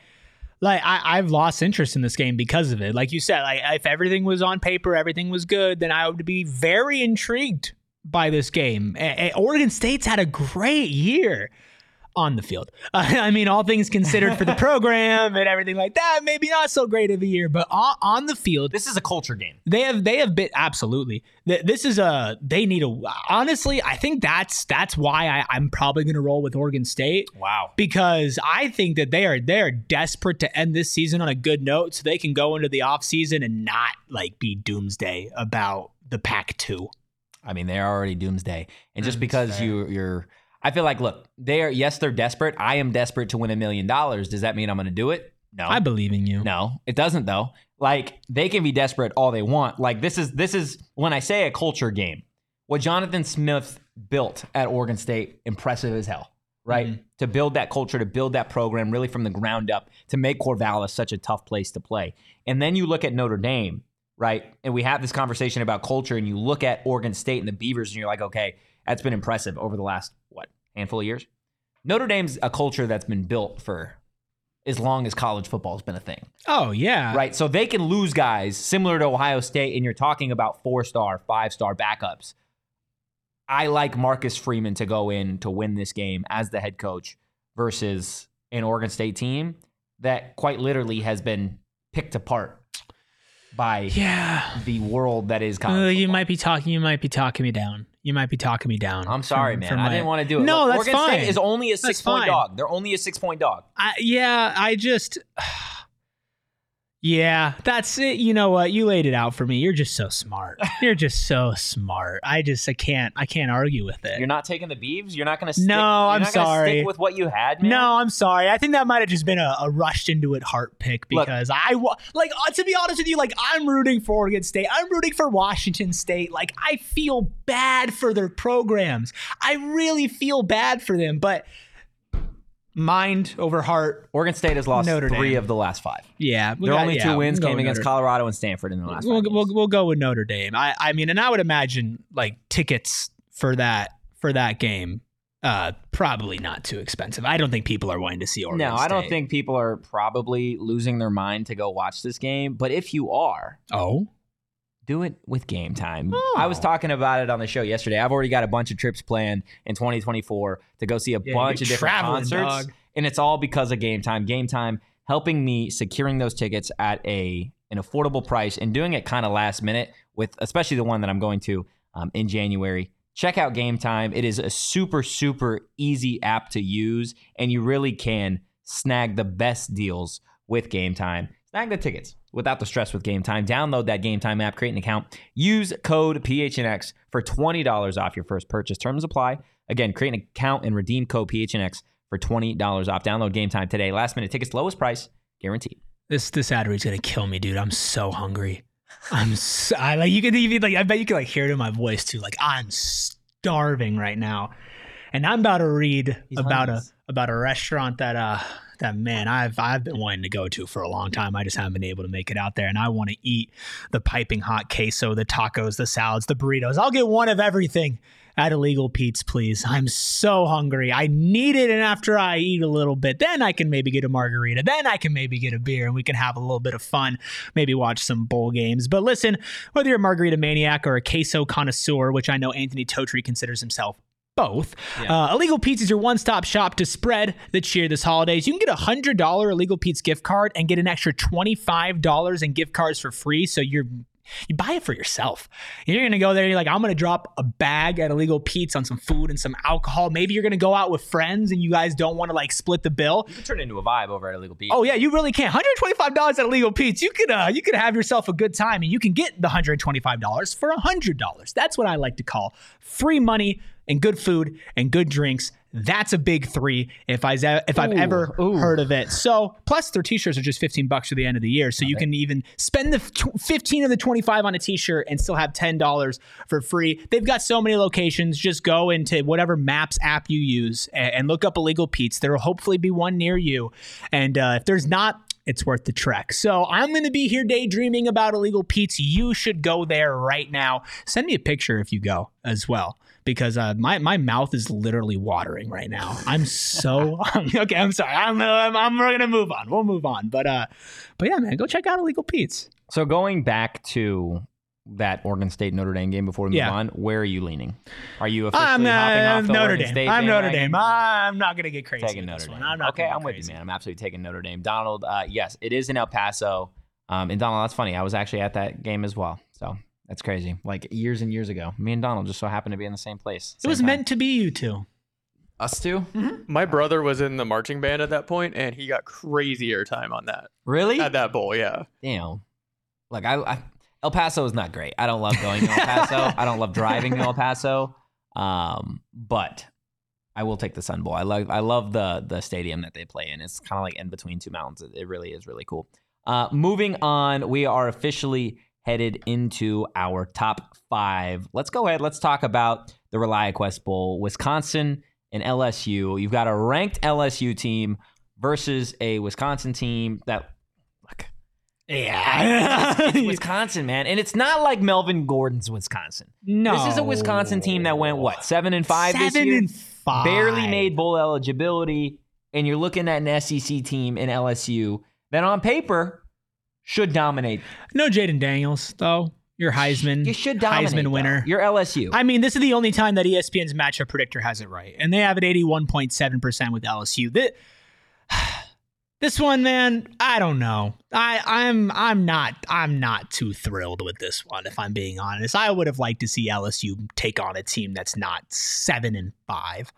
like I, I've lost interest in this game because of it. Like you said, like if everything was on paper, everything was good, then I would be very intrigued by this game. A- A- Oregon State's had a great year on the field. Uh, I mean, all things considered for the program and everything like that, maybe not so great of a year, but on, on the field, this is a culture game. They have, they have been, absolutely. This is a, they need a, honestly, I think that's, that's why I, I'm probably going to roll with Oregon State. Wow. Because I think that they are, they're desperate to end this season on a good note so they can go into the off season and not like be doomsday about the Pac two. I mean, they're already doomsday. And just because you, you're, I feel like, look, they are, yes, they're desperate. I am desperate to win a million dollars. Does that mean I'm going to do it? No. I believe in you. No, it doesn't though. Like they can be desperate all they want. Like this is, this is when I say a culture game, what Jonathan Smith built at Oregon State, impressive as hell, right? Mm-hmm. To build that culture, to build that program really from the ground up, to make Corvallis such a tough place to play. And then you look at Notre Dame, right? And we have this conversation about culture and you look at Oregon State and the Beavers and you're like, okay, that's been impressive over the last, what, handful of years? Notre Dame's a culture that's been built for as long as college football has been a thing. Oh, yeah. Right? So they can lose guys similar to Ohio State, and you're talking about four-star, five-star backups. I like Marcus Freeman to go in to win this game as the head coach versus an Oregon State team that quite literally has been picked apart by yeah. the world that is college uh, you football. might be talking you might be talking me down. You might be talking me down. I'm sorry, from, man. From I my... didn't want to do it. No, Look, that's Oregon fine. Oregon State is only a six-point dog. They're only a six-point dog. I, yeah, I just... Yeah, that's it. You know what? You laid it out for me. You're just so smart. You're just so smart. I just I can't I can't argue with it. You're not taking the Beavs? You're not going to No, I'm not sorry. Stick with what you had, man? No, I'm sorry. I think that might have just been a, a rushed into it heart pick because Look, I like to be honest with you, like I'm rooting for Oregon State. I'm rooting for Washington State. Like I feel bad for their programs. I really feel bad for them, but mind over heart. Oregon State has lost Notre three Dame. of the last five. Yeah. Their got, only yeah, two wins we'll came against Notre Colorado and Stanford in the last we'll, five we'll, we'll go with Notre Dame. I, I mean, and I would imagine like tickets for that for that game, uh, probably not too expensive. I don't think people are wanting to see Oregon no, State. No, I don't think people are probably losing their mind to go watch this game. But if you are, oh, do it with Game Time. Oh. I was talking about it on the show yesterday. I've already got a bunch of trips planned in twenty twenty-four to go see a yeah, bunch of different concerts. Dog. And it's all because of Game Time. Game Time helping me securing those tickets at a an affordable price and doing it kind of last minute, with especially the one that I'm going to um, in January. Check out Game Time. It is a super, super easy app to use, and you really can snag the best deals with Game Time. Snag the tickets without the stress with Game Time. Download that Game Time app, create an account, use code P H N X for twenty dollars off your first purchase. Terms apply. Again, create an account and redeem code P H N X for twenty dollars off. Download Game Time today. Last minute tickets, lowest price, guaranteed. This this ad read's gonna kill me, dude. I'm so hungry. I'm so, I like you can even like I bet you can like hear it in my voice too. Like I'm starving right now, and I'm about to read He's about homeless. a about a restaurant that uh. that man I've I've been wanting to go to for a long time. I just haven't been able to make it out there, and I want to eat the piping hot queso, the tacos, the salads, the burritos. I'll get one of everything at Illegal Pete's, please. I'm so hungry. I need it, and after I eat a little bit, then I can maybe get a margarita. Then I can maybe get a beer, and we can have a little bit of fun, maybe watch some bowl games. But listen, whether you're a margarita maniac or a queso connoisseur, which I know Anthony Totri considers himself, both. Yeah. Uh, Illegal Pete's is your one-stop shop to spread the cheer this holidays. You can get a one hundred dollars Illegal Pete's gift card and get an extra twenty-five dollars in gift cards for free, so you're you buy it for yourself. You're going to go there, you're like, I'm going to drop a bag at Illegal Pete's on some food and some alcohol. Maybe you're going to go out with friends and you guys don't want to like split the bill. You can turn it into a vibe over at Illegal Pete's. Oh yeah, you really can. one hundred twenty-five dollars at Illegal Pete's. You could uh, you could have yourself a good time, and you can get the one hundred twenty-five dollars for one hundred dollars. That's what I like to call free money and good food and good drinks. That's a big three if, I, if I've ooh, ever ooh. heard of it. So, plus their t-shirts are just fifteen bucks for the end of the year. So Love you it. can even spend the fifteen of the twenty-five on a t-shirt and still have ten dollars for free. They've got so many locations. Just go into whatever Maps app you use and, and look up Illegal Pete's. There will hopefully be one near you. And uh, if there's not, it's worth the trek. So I'm going to be here daydreaming about Illegal Pete's. You should go there right now. Send me a picture if you go as well, because uh, my my mouth is literally watering right now. I'm so okay. I'm sorry. I'm I'm, I'm going to move on. We'll move on. But uh, but yeah, man, go check out Illegal Pete's. So going back to that Oregon State Notre Dame game before we move yeah. on, where are you leaning? Are you officially I'm, uh, hopping off I'm the Notre Dame. State I'm Notre Dame. I'm not going to get crazy. Taking Notre Dame. I'm not okay, I'm crazy. with you, man. I'm absolutely taking Notre Dame. Donald, uh, yes, it is in El Paso. Um, and Donald, that's funny. I was actually at that game as well. So that's crazy. Like years and years ago, me and Donald just so happened to be in the same place. Same it was time. meant to be you two. Us two? Mm-hmm. My brother was in the marching band at that point, and he got crazier time on that. Really? At that bowl, yeah. Damn. Like I... I El Paso is not great. I don't love going to El Paso. I don't love driving to El Paso. Um, but I will take the Sun Bowl. I love I love the the stadium that they play in. It's kind of like in between two mountains. It really is really cool. Uh, moving on, we are officially headed into our top five. Let's go ahead. Let's talk about the ReliaQuest Bowl. Wisconsin and L S U. You've got a ranked L S U team versus a Wisconsin team that... Yeah, it's, it's Wisconsin, man, and it's not like Melvin Gordon's Wisconsin. No, this is a Wisconsin team that went what seven and five seven this year, and five. barely made bowl eligibility, and you're looking at an S E C team in L S U that on paper should dominate. No Jedd Danielle though. Your Heisman, you should dominate, Heisman winner. You're L S U. I mean, this is the only time that E S P N's matchup predictor has it right, and they have it eighty-one point seven percent with L S U. This, this one, man, I don't know. I, I'm, I'm not, I'm not too thrilled with this one. If I'm being honest, I would have liked to see L S U take on a team that's not seven and five.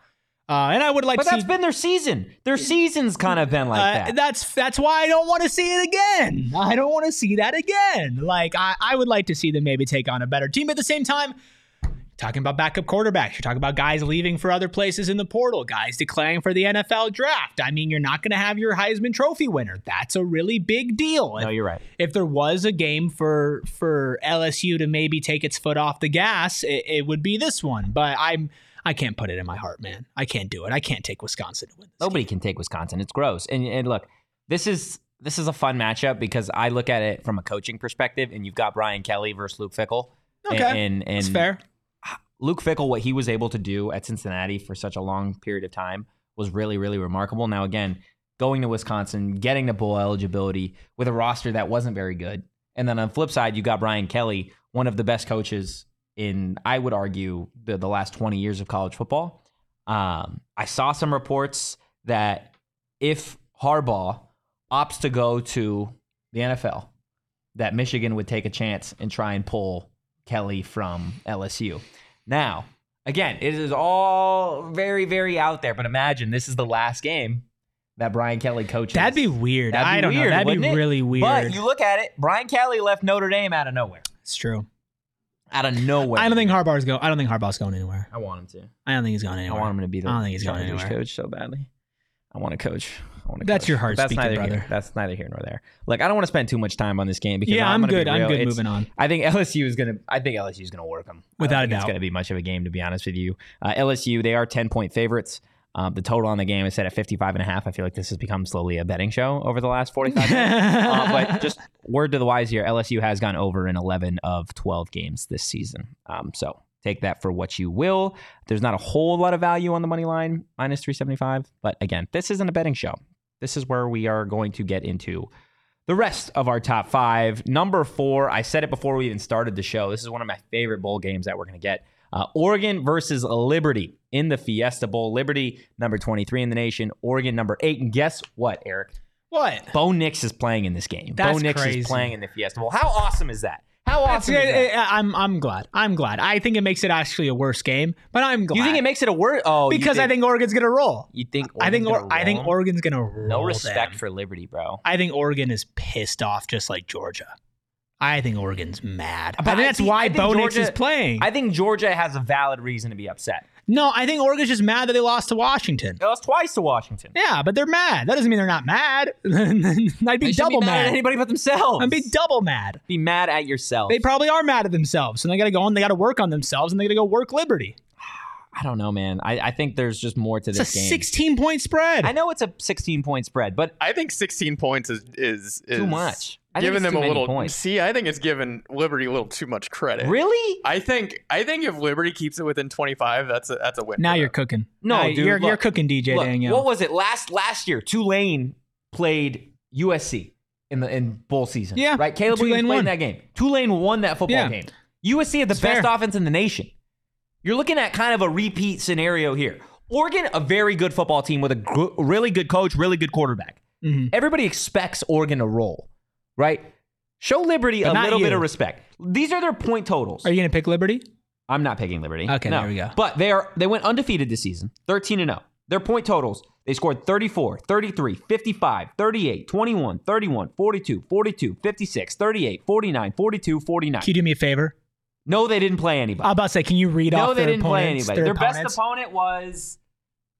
Uh, and I would like but to see... But that's been their season. Their season's kind of been like uh, that. That's that's why I don't want to see it again. I don't want to see that again. Like, I, I would like to see them maybe take on a better team. But at the same time, talking about backup quarterbacks, you're talking about guys leaving for other places in the portal, guys declaring for the N F L draft. I mean, you're not going to have your Heisman Trophy winner. That's a really big deal. No, if, you're right. If there was a game for, for L S U to maybe take its foot off the gas, it, it would be this one. But I'm... I can't put it in my heart, man. I can't do it. I can't take Wisconsin to win this Nobody game. Can take Wisconsin. It's gross. And, and look, this is this is a fun matchup because I look at it from a coaching perspective, and you've got Brian Kelly versus Luke Fickell. Okay, and, and, and that's fair. Luke Fickell, what he was able to do at Cincinnati for such a long period of time was really, really remarkable. Now, again, going to Wisconsin, getting the bowl eligibility with a roster that wasn't very good. And then on the flip side, you got Brian Kelly, one of the best coaches in, I would argue, the, the last twenty years of college football. Um, I saw some reports that if Harbaugh opts to go to the N F L, that Michigan would take a chance and try and pull Kelly from L S U. Now, again, it is all very, very out there, but imagine this is the last game that Brian Kelly coaches. That'd be weird. That'd be I don't weird, know. That'd be it? really weird. But you look at it, Brian Kelly left Notre Dame out of nowhere. It's true. Out of nowhere. I don't think Harbaugh's go. I don't think Harbaugh's going anywhere. I want him to. I don't think he's going anywhere. I want him to be the. I don't think he's going anywhere. Coach so badly. I want to coach. I want to. That's coach. Your heart that's speaking, brother. Here, that's neither here nor there. Like I don't want to spend too much time on this game because yeah, I'm, I'm good. Be I'm good. It's, moving on. I think L S U is gonna. I think L S U is gonna work them without a doubt. It's gonna be much of a game to be honest with you. Uh, L S U they are ten point favorites. Um, the total on the game is set at fifty-five and a half. I feel like this has become slowly a betting show over the last forty-five minutes. uh, but just word to the wise here, L S U has gone over in eleven of twelve games this season. Um, so take that for what you will. There's not a whole lot of value on the money line, minus three seventy-five. But again, this isn't a betting show. This is where we are going to get into the rest of our top five. Number four, I said it before we even started the show. This is one of my favorite bowl games that we're going to get. Uh, Oregon versus Liberty in the Fiesta Bowl. Liberty, number twenty-three in the nation. Oregon, number eight. And guess what, Eric? What? Bo Nix is playing in this game. That's Bo Nix crazy. Is playing in the Fiesta Bowl. How awesome is that? How awesome is that? I'm, I'm glad. I'm glad. I think it makes it actually a worse game, but I'm glad. You think it makes it a worse? Oh, Because think, I think Oregon's going to roll. You think Oregon's I think or, I think Oregon's going to roll. No respect them. For Liberty, bro. I think Oregon is pissed off just like Georgia. I think Oregon's mad. But I think that's I think, why Bo Nix is playing. I think Georgia has a valid reason to be upset. No, I think Oregon's just mad that they lost to Washington. They lost twice to Washington. Yeah, but they're mad. That doesn't mean they're not mad. I'd be they double be mad. mad at anybody but themselves. I'd be double mad. Be mad at yourself. They probably are mad at themselves. And they got to go on. They got to work on themselves. And they got to go work Liberty. I don't know, man. I, I think there's just more to it's this game. It's a sixteen-point spread. I know it's a sixteen-point spread, but... I think sixteen points is... is, is too much. I giving them a little... Points. See, I think it's giving Liberty a little too much credit. Really? I think I think if Liberty keeps it within twenty-five, that's a, that's a win. Now you're cooking. No, no dude. You're, look, you're cooking, D J look, Danielle. What was it? Last last year, Tulane played U S C in the in bowl season. Yeah. Right? Caleb Williams played in that game. Tulane won that football yeah. game. U S C had the it's best fair. offense in the nation. You're looking at kind of a repeat scenario here. Oregon, a very good football team with a gr- really good coach, really good quarterback. Mm-hmm. Everybody expects Oregon to roll, right? Show Liberty but a little you. bit of respect. These are their point totals. Are you going to pick Liberty? I'm not picking Liberty. Okay, no. There we go. But they are they went undefeated this season, thirteen and oh. Their point totals, they scored thirty-four, thirty-three, fifty-five, thirty-eight, twenty-one, thirty-one, forty-two, forty-two, fifty-six, thirty-eight, forty-nine, forty-two, forty-nine. Can you do me a favor? No, they didn't play anybody. I was about to say, can you read no, off their No, they didn't opponents, play anybody. Their, their best opponent was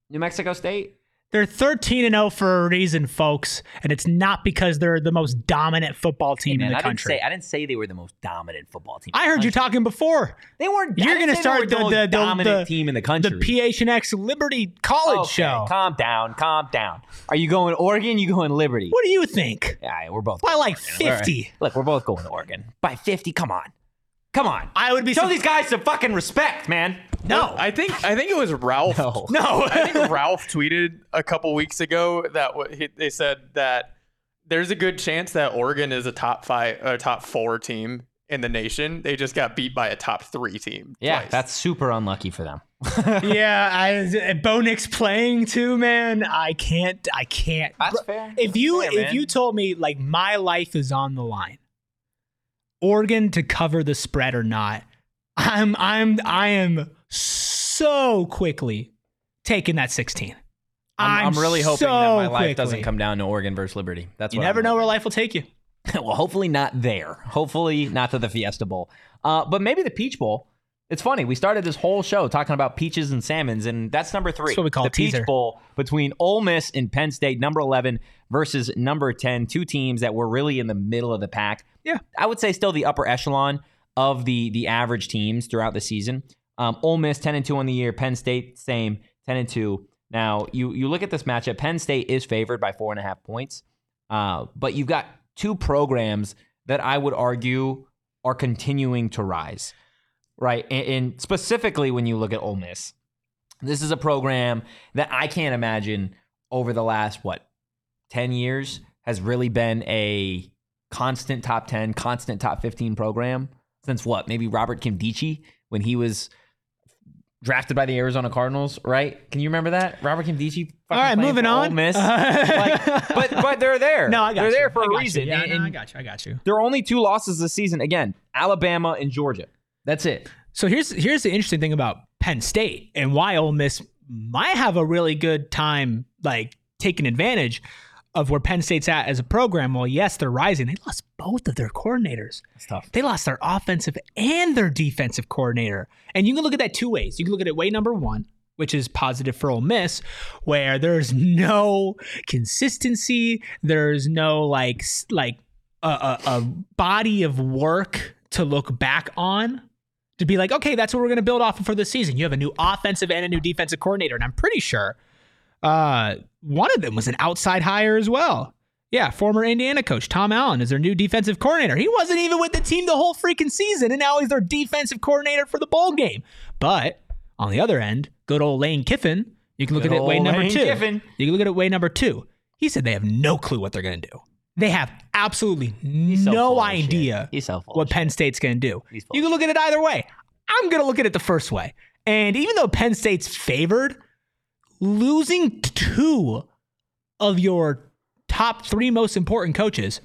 New Mexico State. They're thirteen and oh for a reason, folks, and it's not because they're the most dominant football team hey man, in the I country. Didn't say, I didn't say they were the most dominant football team. I in the heard country. you talking before. They weren't. You're going to start the, the, the dominant the, team in the country. The P H N X Liberty College okay, show. Calm down, calm down. Are you going Oregon? You going Liberty? What do you think? Yeah, we're both by going like Oregon. fifty. Right. Look, we're both going to Oregon by fifty. Come on. Come on. I would be Show su- these guys some fucking respect, man. No. I think I think it was Ralph. No. no. I think Ralph tweeted a couple weeks ago that he, they said that there's a good chance that Oregon is a top five, a top four team in the nation. They just got beat by a top three team. Yeah, twice. That's super unlucky for them. Yeah, I, Bo Nix playing too, man. I can't. I can't. That's fair. If you that's fair, if man. you told me like my life is on the line, Oregon to cover the spread or not, I'm I'm I am so quickly taking that sixteen. I'm, I'm really hoping so that my life quickly. doesn't come down to Oregon versus Liberty. That's you what never I'm know hoping. Where life will take you. Well, hopefully not there. Hopefully not to the Fiesta Bowl. Uh, but maybe the Peach Bowl. It's funny. We started this whole show talking about peaches and salmons, and that's number three. That's what we call the Peach Bowl between Ole Miss and Penn State, number eleven versus number ten. Two teams that were really in the middle of the pack. Yeah, I would say still the upper echelon of the the average teams throughout the season. Um, Ole Miss ten and two on the year. Penn State same ten and two. Now, you you look at this matchup, Penn State is favored by four and a half points, uh, but you've got two programs that I would argue are continuing to rise, right? And, and specifically when you look at Ole Miss, this is a program that I can't imagine over the last, what, ten years has really been a constant top ten, constant top fifteen program since what? Maybe Robert Kimdichie when he was drafted by the Arizona Cardinals, right? Can you remember that? Robert Kimdichie. All right, moving on. Ole Miss. like, but but they're there. No, I got they're you. They're there for I a reason. You. Yeah, and, no, I got you. I got you. There are only two losses this season. Again, Alabama and Georgia. That's it. So here's here's the interesting thing about Penn State and why Ole Miss might have a really good time like taking advantage of where Penn State's at as a program. Well, yes, they're rising. They lost both of their coordinators. That's tough. They lost their offensive and their defensive coordinator. And you can look at that two ways. You can look at it way number one, which is positive for Ole Miss, where there's no consistency. There's no like like a, a, a body of work to look back on to be like, okay, that's what we're going to build off of for this season. You have a new offensive and a new defensive coordinator, and I'm pretty sure Uh, one of them was an outside hire as well. Yeah, former Indiana coach Tom Allen is their new defensive coordinator. He wasn't even with the team the whole freaking season, and now he's their defensive coordinator for the bowl game. But on the other end, good old Lane Kiffin. You can look good at it way Lane number two. Kiffin. You can look at it way number two. He said they have no clue what they're going to do. They have absolutely he's no so idea so what Penn State's going to do. You can look at it either way. I'm going to look at it the first way. And even though Penn State's favored, losing two of your top three most important coaches,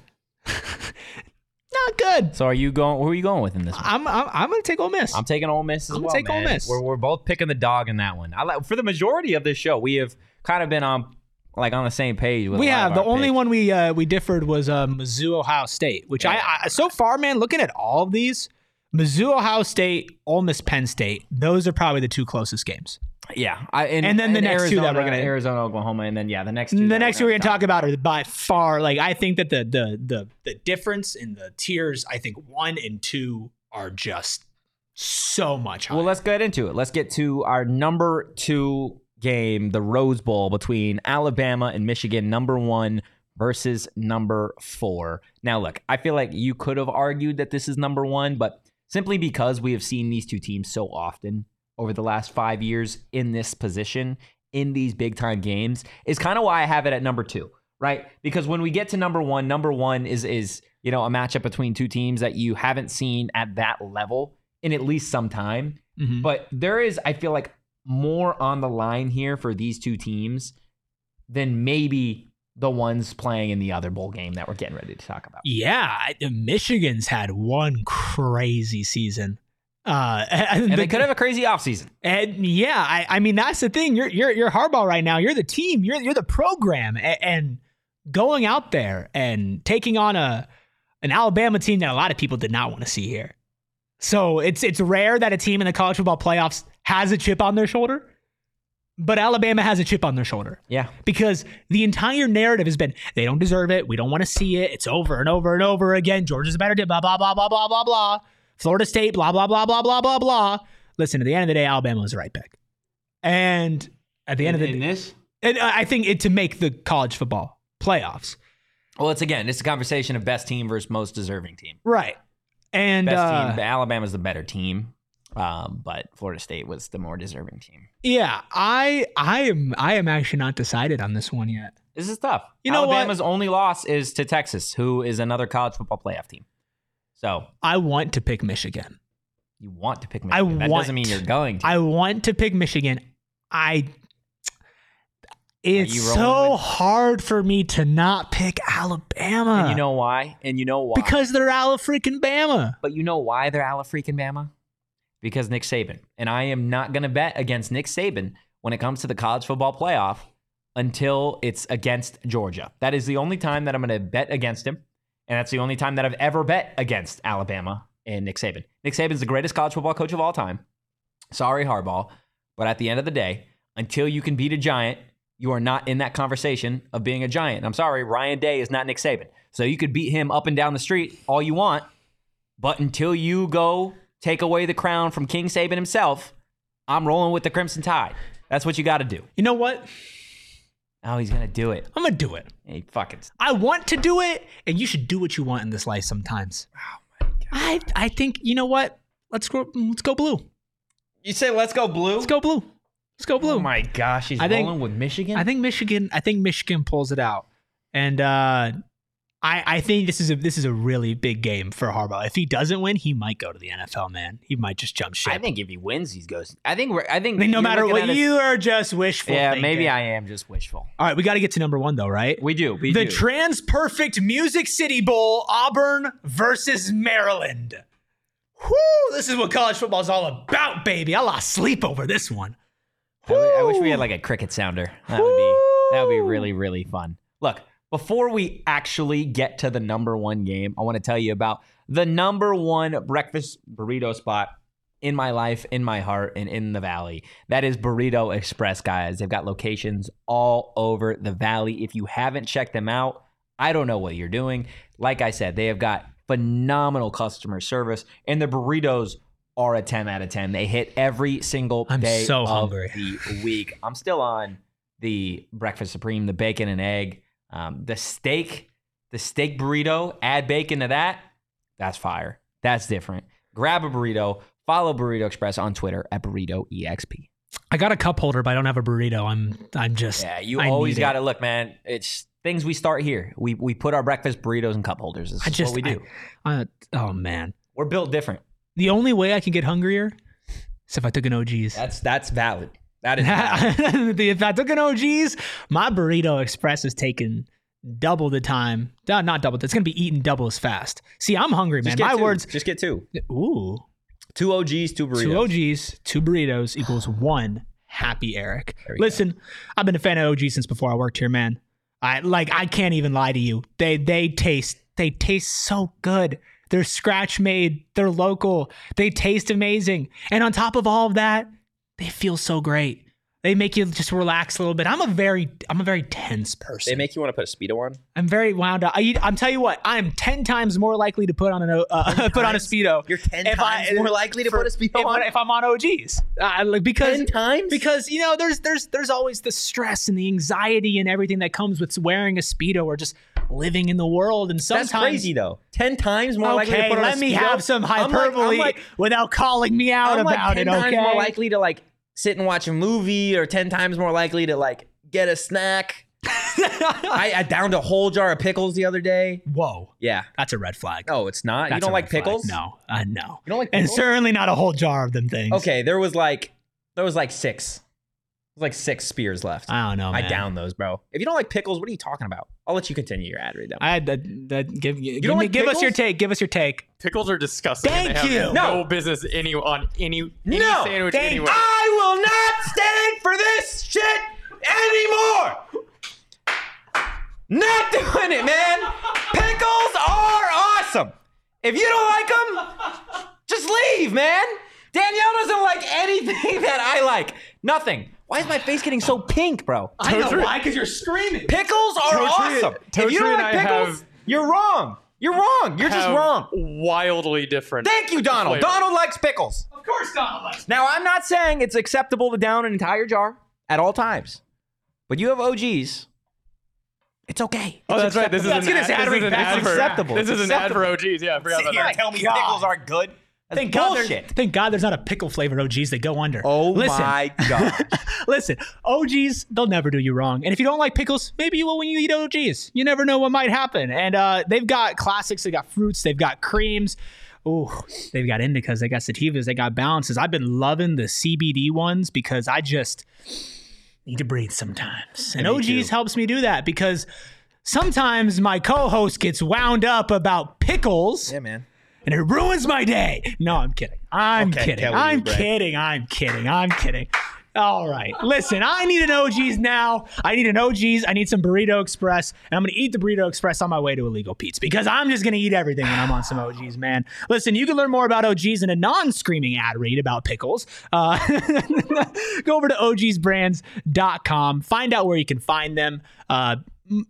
not good. So, are you going? Who are you going with in this one? I'm I'm, I'm going to take Ole Miss. I'm taking Ole Miss as I'm well. I'm going to take man. Ole Miss. We're we're both picking the dog in that one. I like for the majority of this show, we have kind of been on like on the same page. With we have the only picks. one we uh, we differed was uh, Mizzou Ohio State, which yeah. I, I so far, man, looking at all of these, Mizzou Ohio State, Ole Miss Penn State, those are probably the two closest games. Yeah, I, and, and then the and next Arizona, two that we're gonna Arizona, Oklahoma, and then yeah, the next two the next two we're gonna talk about are by far like I think that the the the the difference in the tiers, I think one and two are just so much higher. Well, let's get into it. Let's get to our number two game, the Rose Bowl between Alabama and Michigan, number one versus number four. Now, look, I feel like you could have argued that this is number one, but simply because we have seen these two teams so often over the last five years in this position, in these big time games, is kind of why I have it at number two, right? Because when we get to number one, number one is, is you know, a matchup between two teams that you haven't seen at that level in at least some time. Mm-hmm. But there is, I feel like, more on the line here for these two teams than maybe the ones playing in the other bowl game that we're getting ready to talk about. Yeah, Michigan's had one crazy season. Uh, and the, they could have a crazy offseason. And yeah, I, I mean that's the thing. You're you're you're Harbaugh right now. You're the team. You're you're the program, and, and going out there and taking on a an Alabama team that a lot of people did not want to see here. So it's it's rare that a team in the college football playoffs has a chip on their shoulder, but Alabama has a chip on their shoulder. Yeah, because the entire narrative has been they don't deserve it. We don't want to see it. It's over and over and over again. Georgia's a better team. Blah blah blah blah blah blah blah. Florida State, blah, blah, blah, blah, blah, blah, blah. Listen, at the end of the day, Alabama was the right pick. And at the end in, of the in day, this? And I think it to make the college football playoffs. Well, it's again, it's a conversation of best team versus most deserving team. Right. And best uh, team, Alabama's the better team, um, but Florida State was the more deserving team. Yeah, I I am I am actually not decided on this one yet. This is tough. You know Alabama's what? only loss is to Texas, who is another college football playoff team. So I want to pick Michigan. You want to pick Michigan. I that want, doesn't mean you're going to. I want to pick Michigan. I. It's so with? hard for me to not pick Alabama. And you know why? And you know why? Because they're Ala-freaking-Bama. But you know why they're Ala-freaking-Bama? Because Nick Saban. And I am not going to bet against Nick Saban when it comes to the college football playoff until it's against Georgia. That is the only time that I'm going to bet against him. And that's the only time that I've ever bet against Alabama and Nick Saban. Nick Saban's the greatest college football coach of all time. Sorry, Harbaugh. But at the end of the day, until you can beat a giant, you are not in that conversation of being a giant. I'm sorry, Ryan Day is not Nick Saban. So you could beat him up and down the street all you want, but until you go take away the crown from King Saban himself, I'm rolling with the Crimson Tide. That's what you got to do. You know what? Oh, he's going to do it. I'm going to do it. Hey, fucking. I want to do it, and you should do what you want in this life sometimes. Oh, my God. I, I think, you know what? Let's go, let's go blue. You say let's go blue? Let's go blue. Let's go blue. Oh my gosh, he's I rolling think, with Michigan. I think Michigan. I think Michigan pulls it out, and uh, I I think this is a this is a really big game for Harbaugh. If he doesn't win, he might go to the N F L. Man, he might just jump ship. I think if he wins, he goes. I think we're, I think. I think no matter what, his, you are just wishful. Yeah, thinking. Maybe I am just wishful. All right, we got to get to number one though, right? We do. We the do. Trans Perfect Music City Bowl: Auburn versus Maryland. Whoo! This is what college football is all about, baby. I lost sleep over this one. I, w- I wish we had like a cricket sounder. That would be that would be really, really fun. Look, before we actually get to the number one game, I want to tell you about the number one breakfast burrito spot in my life, in my heart, and in the valley. That is Burrito Express, guys. They've got locations all over the valley. If you haven't checked them out, I don't know what you're doing. Like I said, they have got phenomenal customer service, and the burritos are a ten out of ten. They hit every single I'm day so of hungry. the week. I'm still on the Breakfast Supreme, the bacon and egg, um, the steak, the steak burrito, add bacon to that. That's fire. That's different. Grab a burrito, follow Burrito Express on Twitter at Burrito E X P. I got a cup holder, but I don't have a burrito. I'm I'm just, yeah, you I always got to look, man. It's things we start here. We we put our breakfast burritos in cup holders. This I is just, what we do. I, I, oh man. We're built different. The only way I can get hungrier is if I took an O Gs. That's that's valid. That is valid. If I took an O Gs, my Burrito Express is taking double the time. No, not double. It's going to be eating double as fast. See, I'm hungry, man. My two. words. Just get two. Ooh. Two O Gs, two burritos. Two O Gs, two burritos equals one happy Eric. Listen, go. I've been a fan of O Gs since before I worked here, man. I like. I can't even lie to you. They they taste. They taste so good. They're scratch made. They're local. They taste amazing. And on top of all of that, they feel so great. They make you just relax a little bit. I'm a very, I'm a very tense person. They make you want to put a Speedo on? I'm very wound up. I, I'm telling you what, I am ten times more likely to put on an uh, put on a Speedo. You're ten times I, more likely to for, put a Speedo if, on? If I'm on O Gs. Uh, because, ten times? Because, you know, there's, there's, there's always the stress and the anxiety and everything that comes with wearing a Speedo or just living in the world. And sometimes that's crazy though. ten times more okay, likely to put on let a Speedo? Me have some hyperbole I'm like, I'm like, without calling me out I'm about like it, okay? ten times more likely to like, sit and watch a movie, or ten times more likely to like get a snack. I, I downed a whole jar of pickles the other day. Whoa. Yeah. That's a red flag. Oh, it's not. That's you don't like pickles? Flag. No, I uh, no. You don't like pickles? And certainly not a whole jar of them things. Okay. There was like, there was like six, there was like six spears left. I don't know. Man. I downed those, bro. If you don't like pickles, what are you talking about? I'll let you continue your ad read. That I had that. that give you, you give, don't me, like give us your take. Give us your take. Pickles are disgusting. Thank you. No. no business any on any, any no. sandwich Thank anywhere. I will not stand for this shit anymore. Not doing it, man. Pickles are awesome. If you don't like them, just leave, man. Danielle doesn't like anything that I like. Nothing. Why is my face getting so pink, bro? Totri, I know why, because you're screaming. Pickles are Totri, awesome. Totri if you don't like pickles, you're wrong. You're wrong. You're just wrong. Wildly different. Thank you, Donald. Flavor. Donald likes pickles. Of course Donald likes pickles. Now, I'm not saying it's acceptable to down an entire jar at all times, but you have O Gs. It's okay. It's oh, that's acceptable. Right. This is, an ad, this is an ad. That's for, acceptable. This is an ad for O Gs. Yeah, I forgot about that. Tell me pickles aren't good. That's thank bullshit. God thank God there's not a pickle flavored O Gs that go under. Oh listen, my God. Listen, O Gs, they'll never do you wrong. And if you don't like pickles, maybe you will when you eat O Gs. You never know what might happen. And uh, they've got classics, they've got fruits, they've got creams. Ooh, they've got indicas, they got sativas, they got balances. I've been loving the C B D ones because I just need to breathe sometimes. And O Gs helps me do that because sometimes my co-host gets wound up about pickles. Yeah, man. And it ruins my day. No, I'm kidding. I'm okay, kidding. Kelly, I'm kidding. I'm kidding. I'm kidding. All right. Listen, I need an O Gs now. I need an O Gs. I need some Burrito Express. And I'm going to eat the Burrito Express on my way to Illegal Pete's because I'm just going to eat everything when I'm on some O Gs, man. Listen, you can learn more about O Gs in a non-screaming ad read about pickles. Uh, go over to O Gs brands dot com. Find out where you can find them. Uh,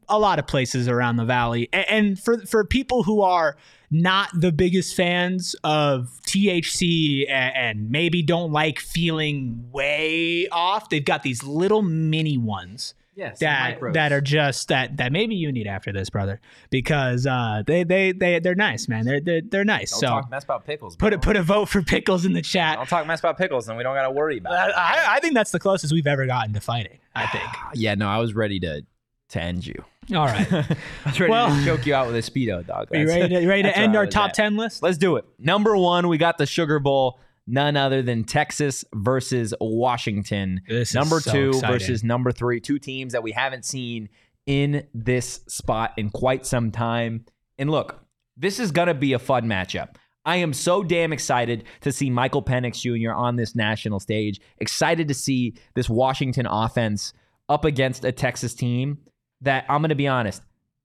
a lot of places around the valley. And, and for, for people who are not the biggest fans of T H C and, and maybe don't like feeling way off, they've got these little mini ones yes, that that are just that that maybe you need after this, brother, because uh, they they they they're nice, man. They're they're, they're nice. Don't so talk mess about pickles. Bro. Put a put a vote for pickles in the chat. Don't talk mess about pickles, and we don't got to worry about I, it. I, I think that's the closest we've ever gotten to fighting. I think. Yeah, no, I was ready to. To end you. All right. I was ready well, to choke you out with a Speedo, dog. Are you ready to, you ready to end our top at. ten list? Let's do it. Number one, we got the Sugar Bowl, none other than Texas versus Washington. This number is so two exciting. Versus number three, two teams that we haven't seen in this spot in quite some time. And look, this is going to be a fun matchup. I am so damn excited to see Michael Penix Junior on this national stage. Excited to see this Washington offense up against a Texas team that I'm going to be honest,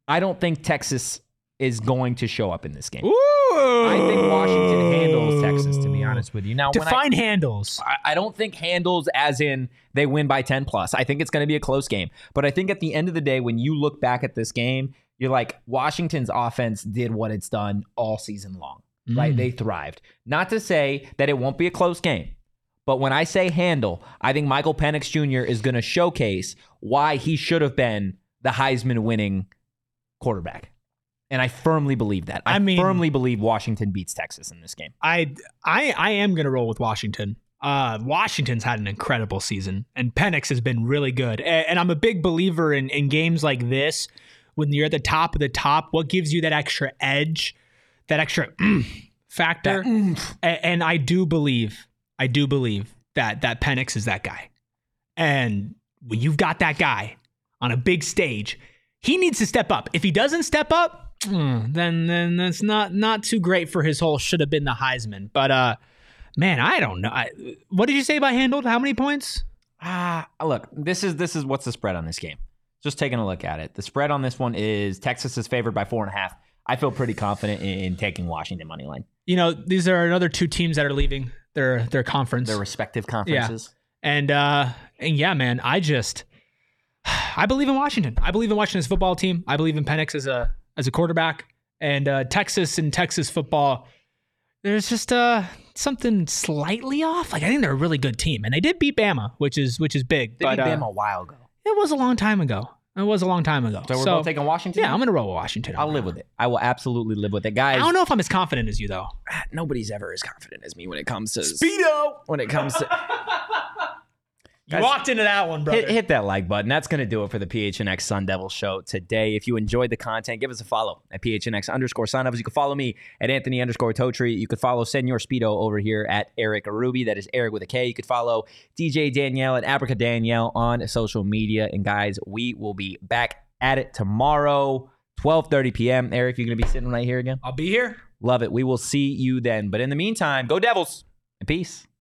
I don't think Texas is going to show up in this game. Ooh. I think Washington handles Texas, to be honest with you. Now, define when I, handles. I don't think handles as in they win by ten plus. I think it's going to be a close game. But I think at the end of the day, when you look back at this game, you're like, Washington's offense did what it's done all season long. Mm. Right? They thrived. Not to say that it won't be a close game. But when I say handle, I think Michael Penix Junior is going to showcase why he should have been the Heisman-winning quarterback. And I firmly believe that. I, I mean, firmly believe Washington beats Texas in this game. I I, I am going to roll with Washington. Uh, Washington's had an incredible season, and Penix has been really good. And, and I'm a big believer in, in games like this, when you're at the top of the top, what gives you that extra edge, that extra mm, factor? That, mm. and, and I do believe... I do believe that that Penix is that guy. And when you've got that guy on a big stage, he needs to step up. If he doesn't step up, then then that's not not too great for his whole should have been the Heisman. But, uh, man, I don't know. I, what did you say by handled? How many points? Ah, uh, look, this is this is what's the spread on this game. Just taking a look at it. The spread on this one is Texas is favored by four and a half. I feel pretty confident in, in taking Washington money line. You know, these are another two teams that are leaving their their conference, their respective conferences, yeah. and uh, and yeah, man, I just I believe in Washington. I believe in Washington's football team. I believe in Penix as a as a quarterback, and uh, Texas and Texas football. There's just uh, something slightly off. Like I think they're a really good team, and they did beat Bama, which is which is big. They but, beat Bama uh, a while ago. It was a long time ago. It was a long time ago. So we're so, both taking Washington? Yeah, I'm going to roll with Washington. I'll live with it. I will absolutely live with it. Guys, I don't know if I'm as confident as you, though. Nobody's ever as confident as me when it comes to... Speedo! When it comes to... You guys, walked into that one, brother. Hit, hit that like button. That's going to do it for the P H N X Sun Devil Show today. If you enjoyed the content, give us a follow at PHNX underscore Sun Devils. You can follow me at Anthony underscore Totri. You could follow Senor Speedo over here at Erik Ruby. That is Erik with a K. You could follow D J Danielle at Abrica Danielle on social media. And guys, we will be back at it tomorrow, twelve thirty p.m. Erik, you're going to be sitting right here again? I'll be here. Love it. We will see you then. But in the meantime, go Devils and peace.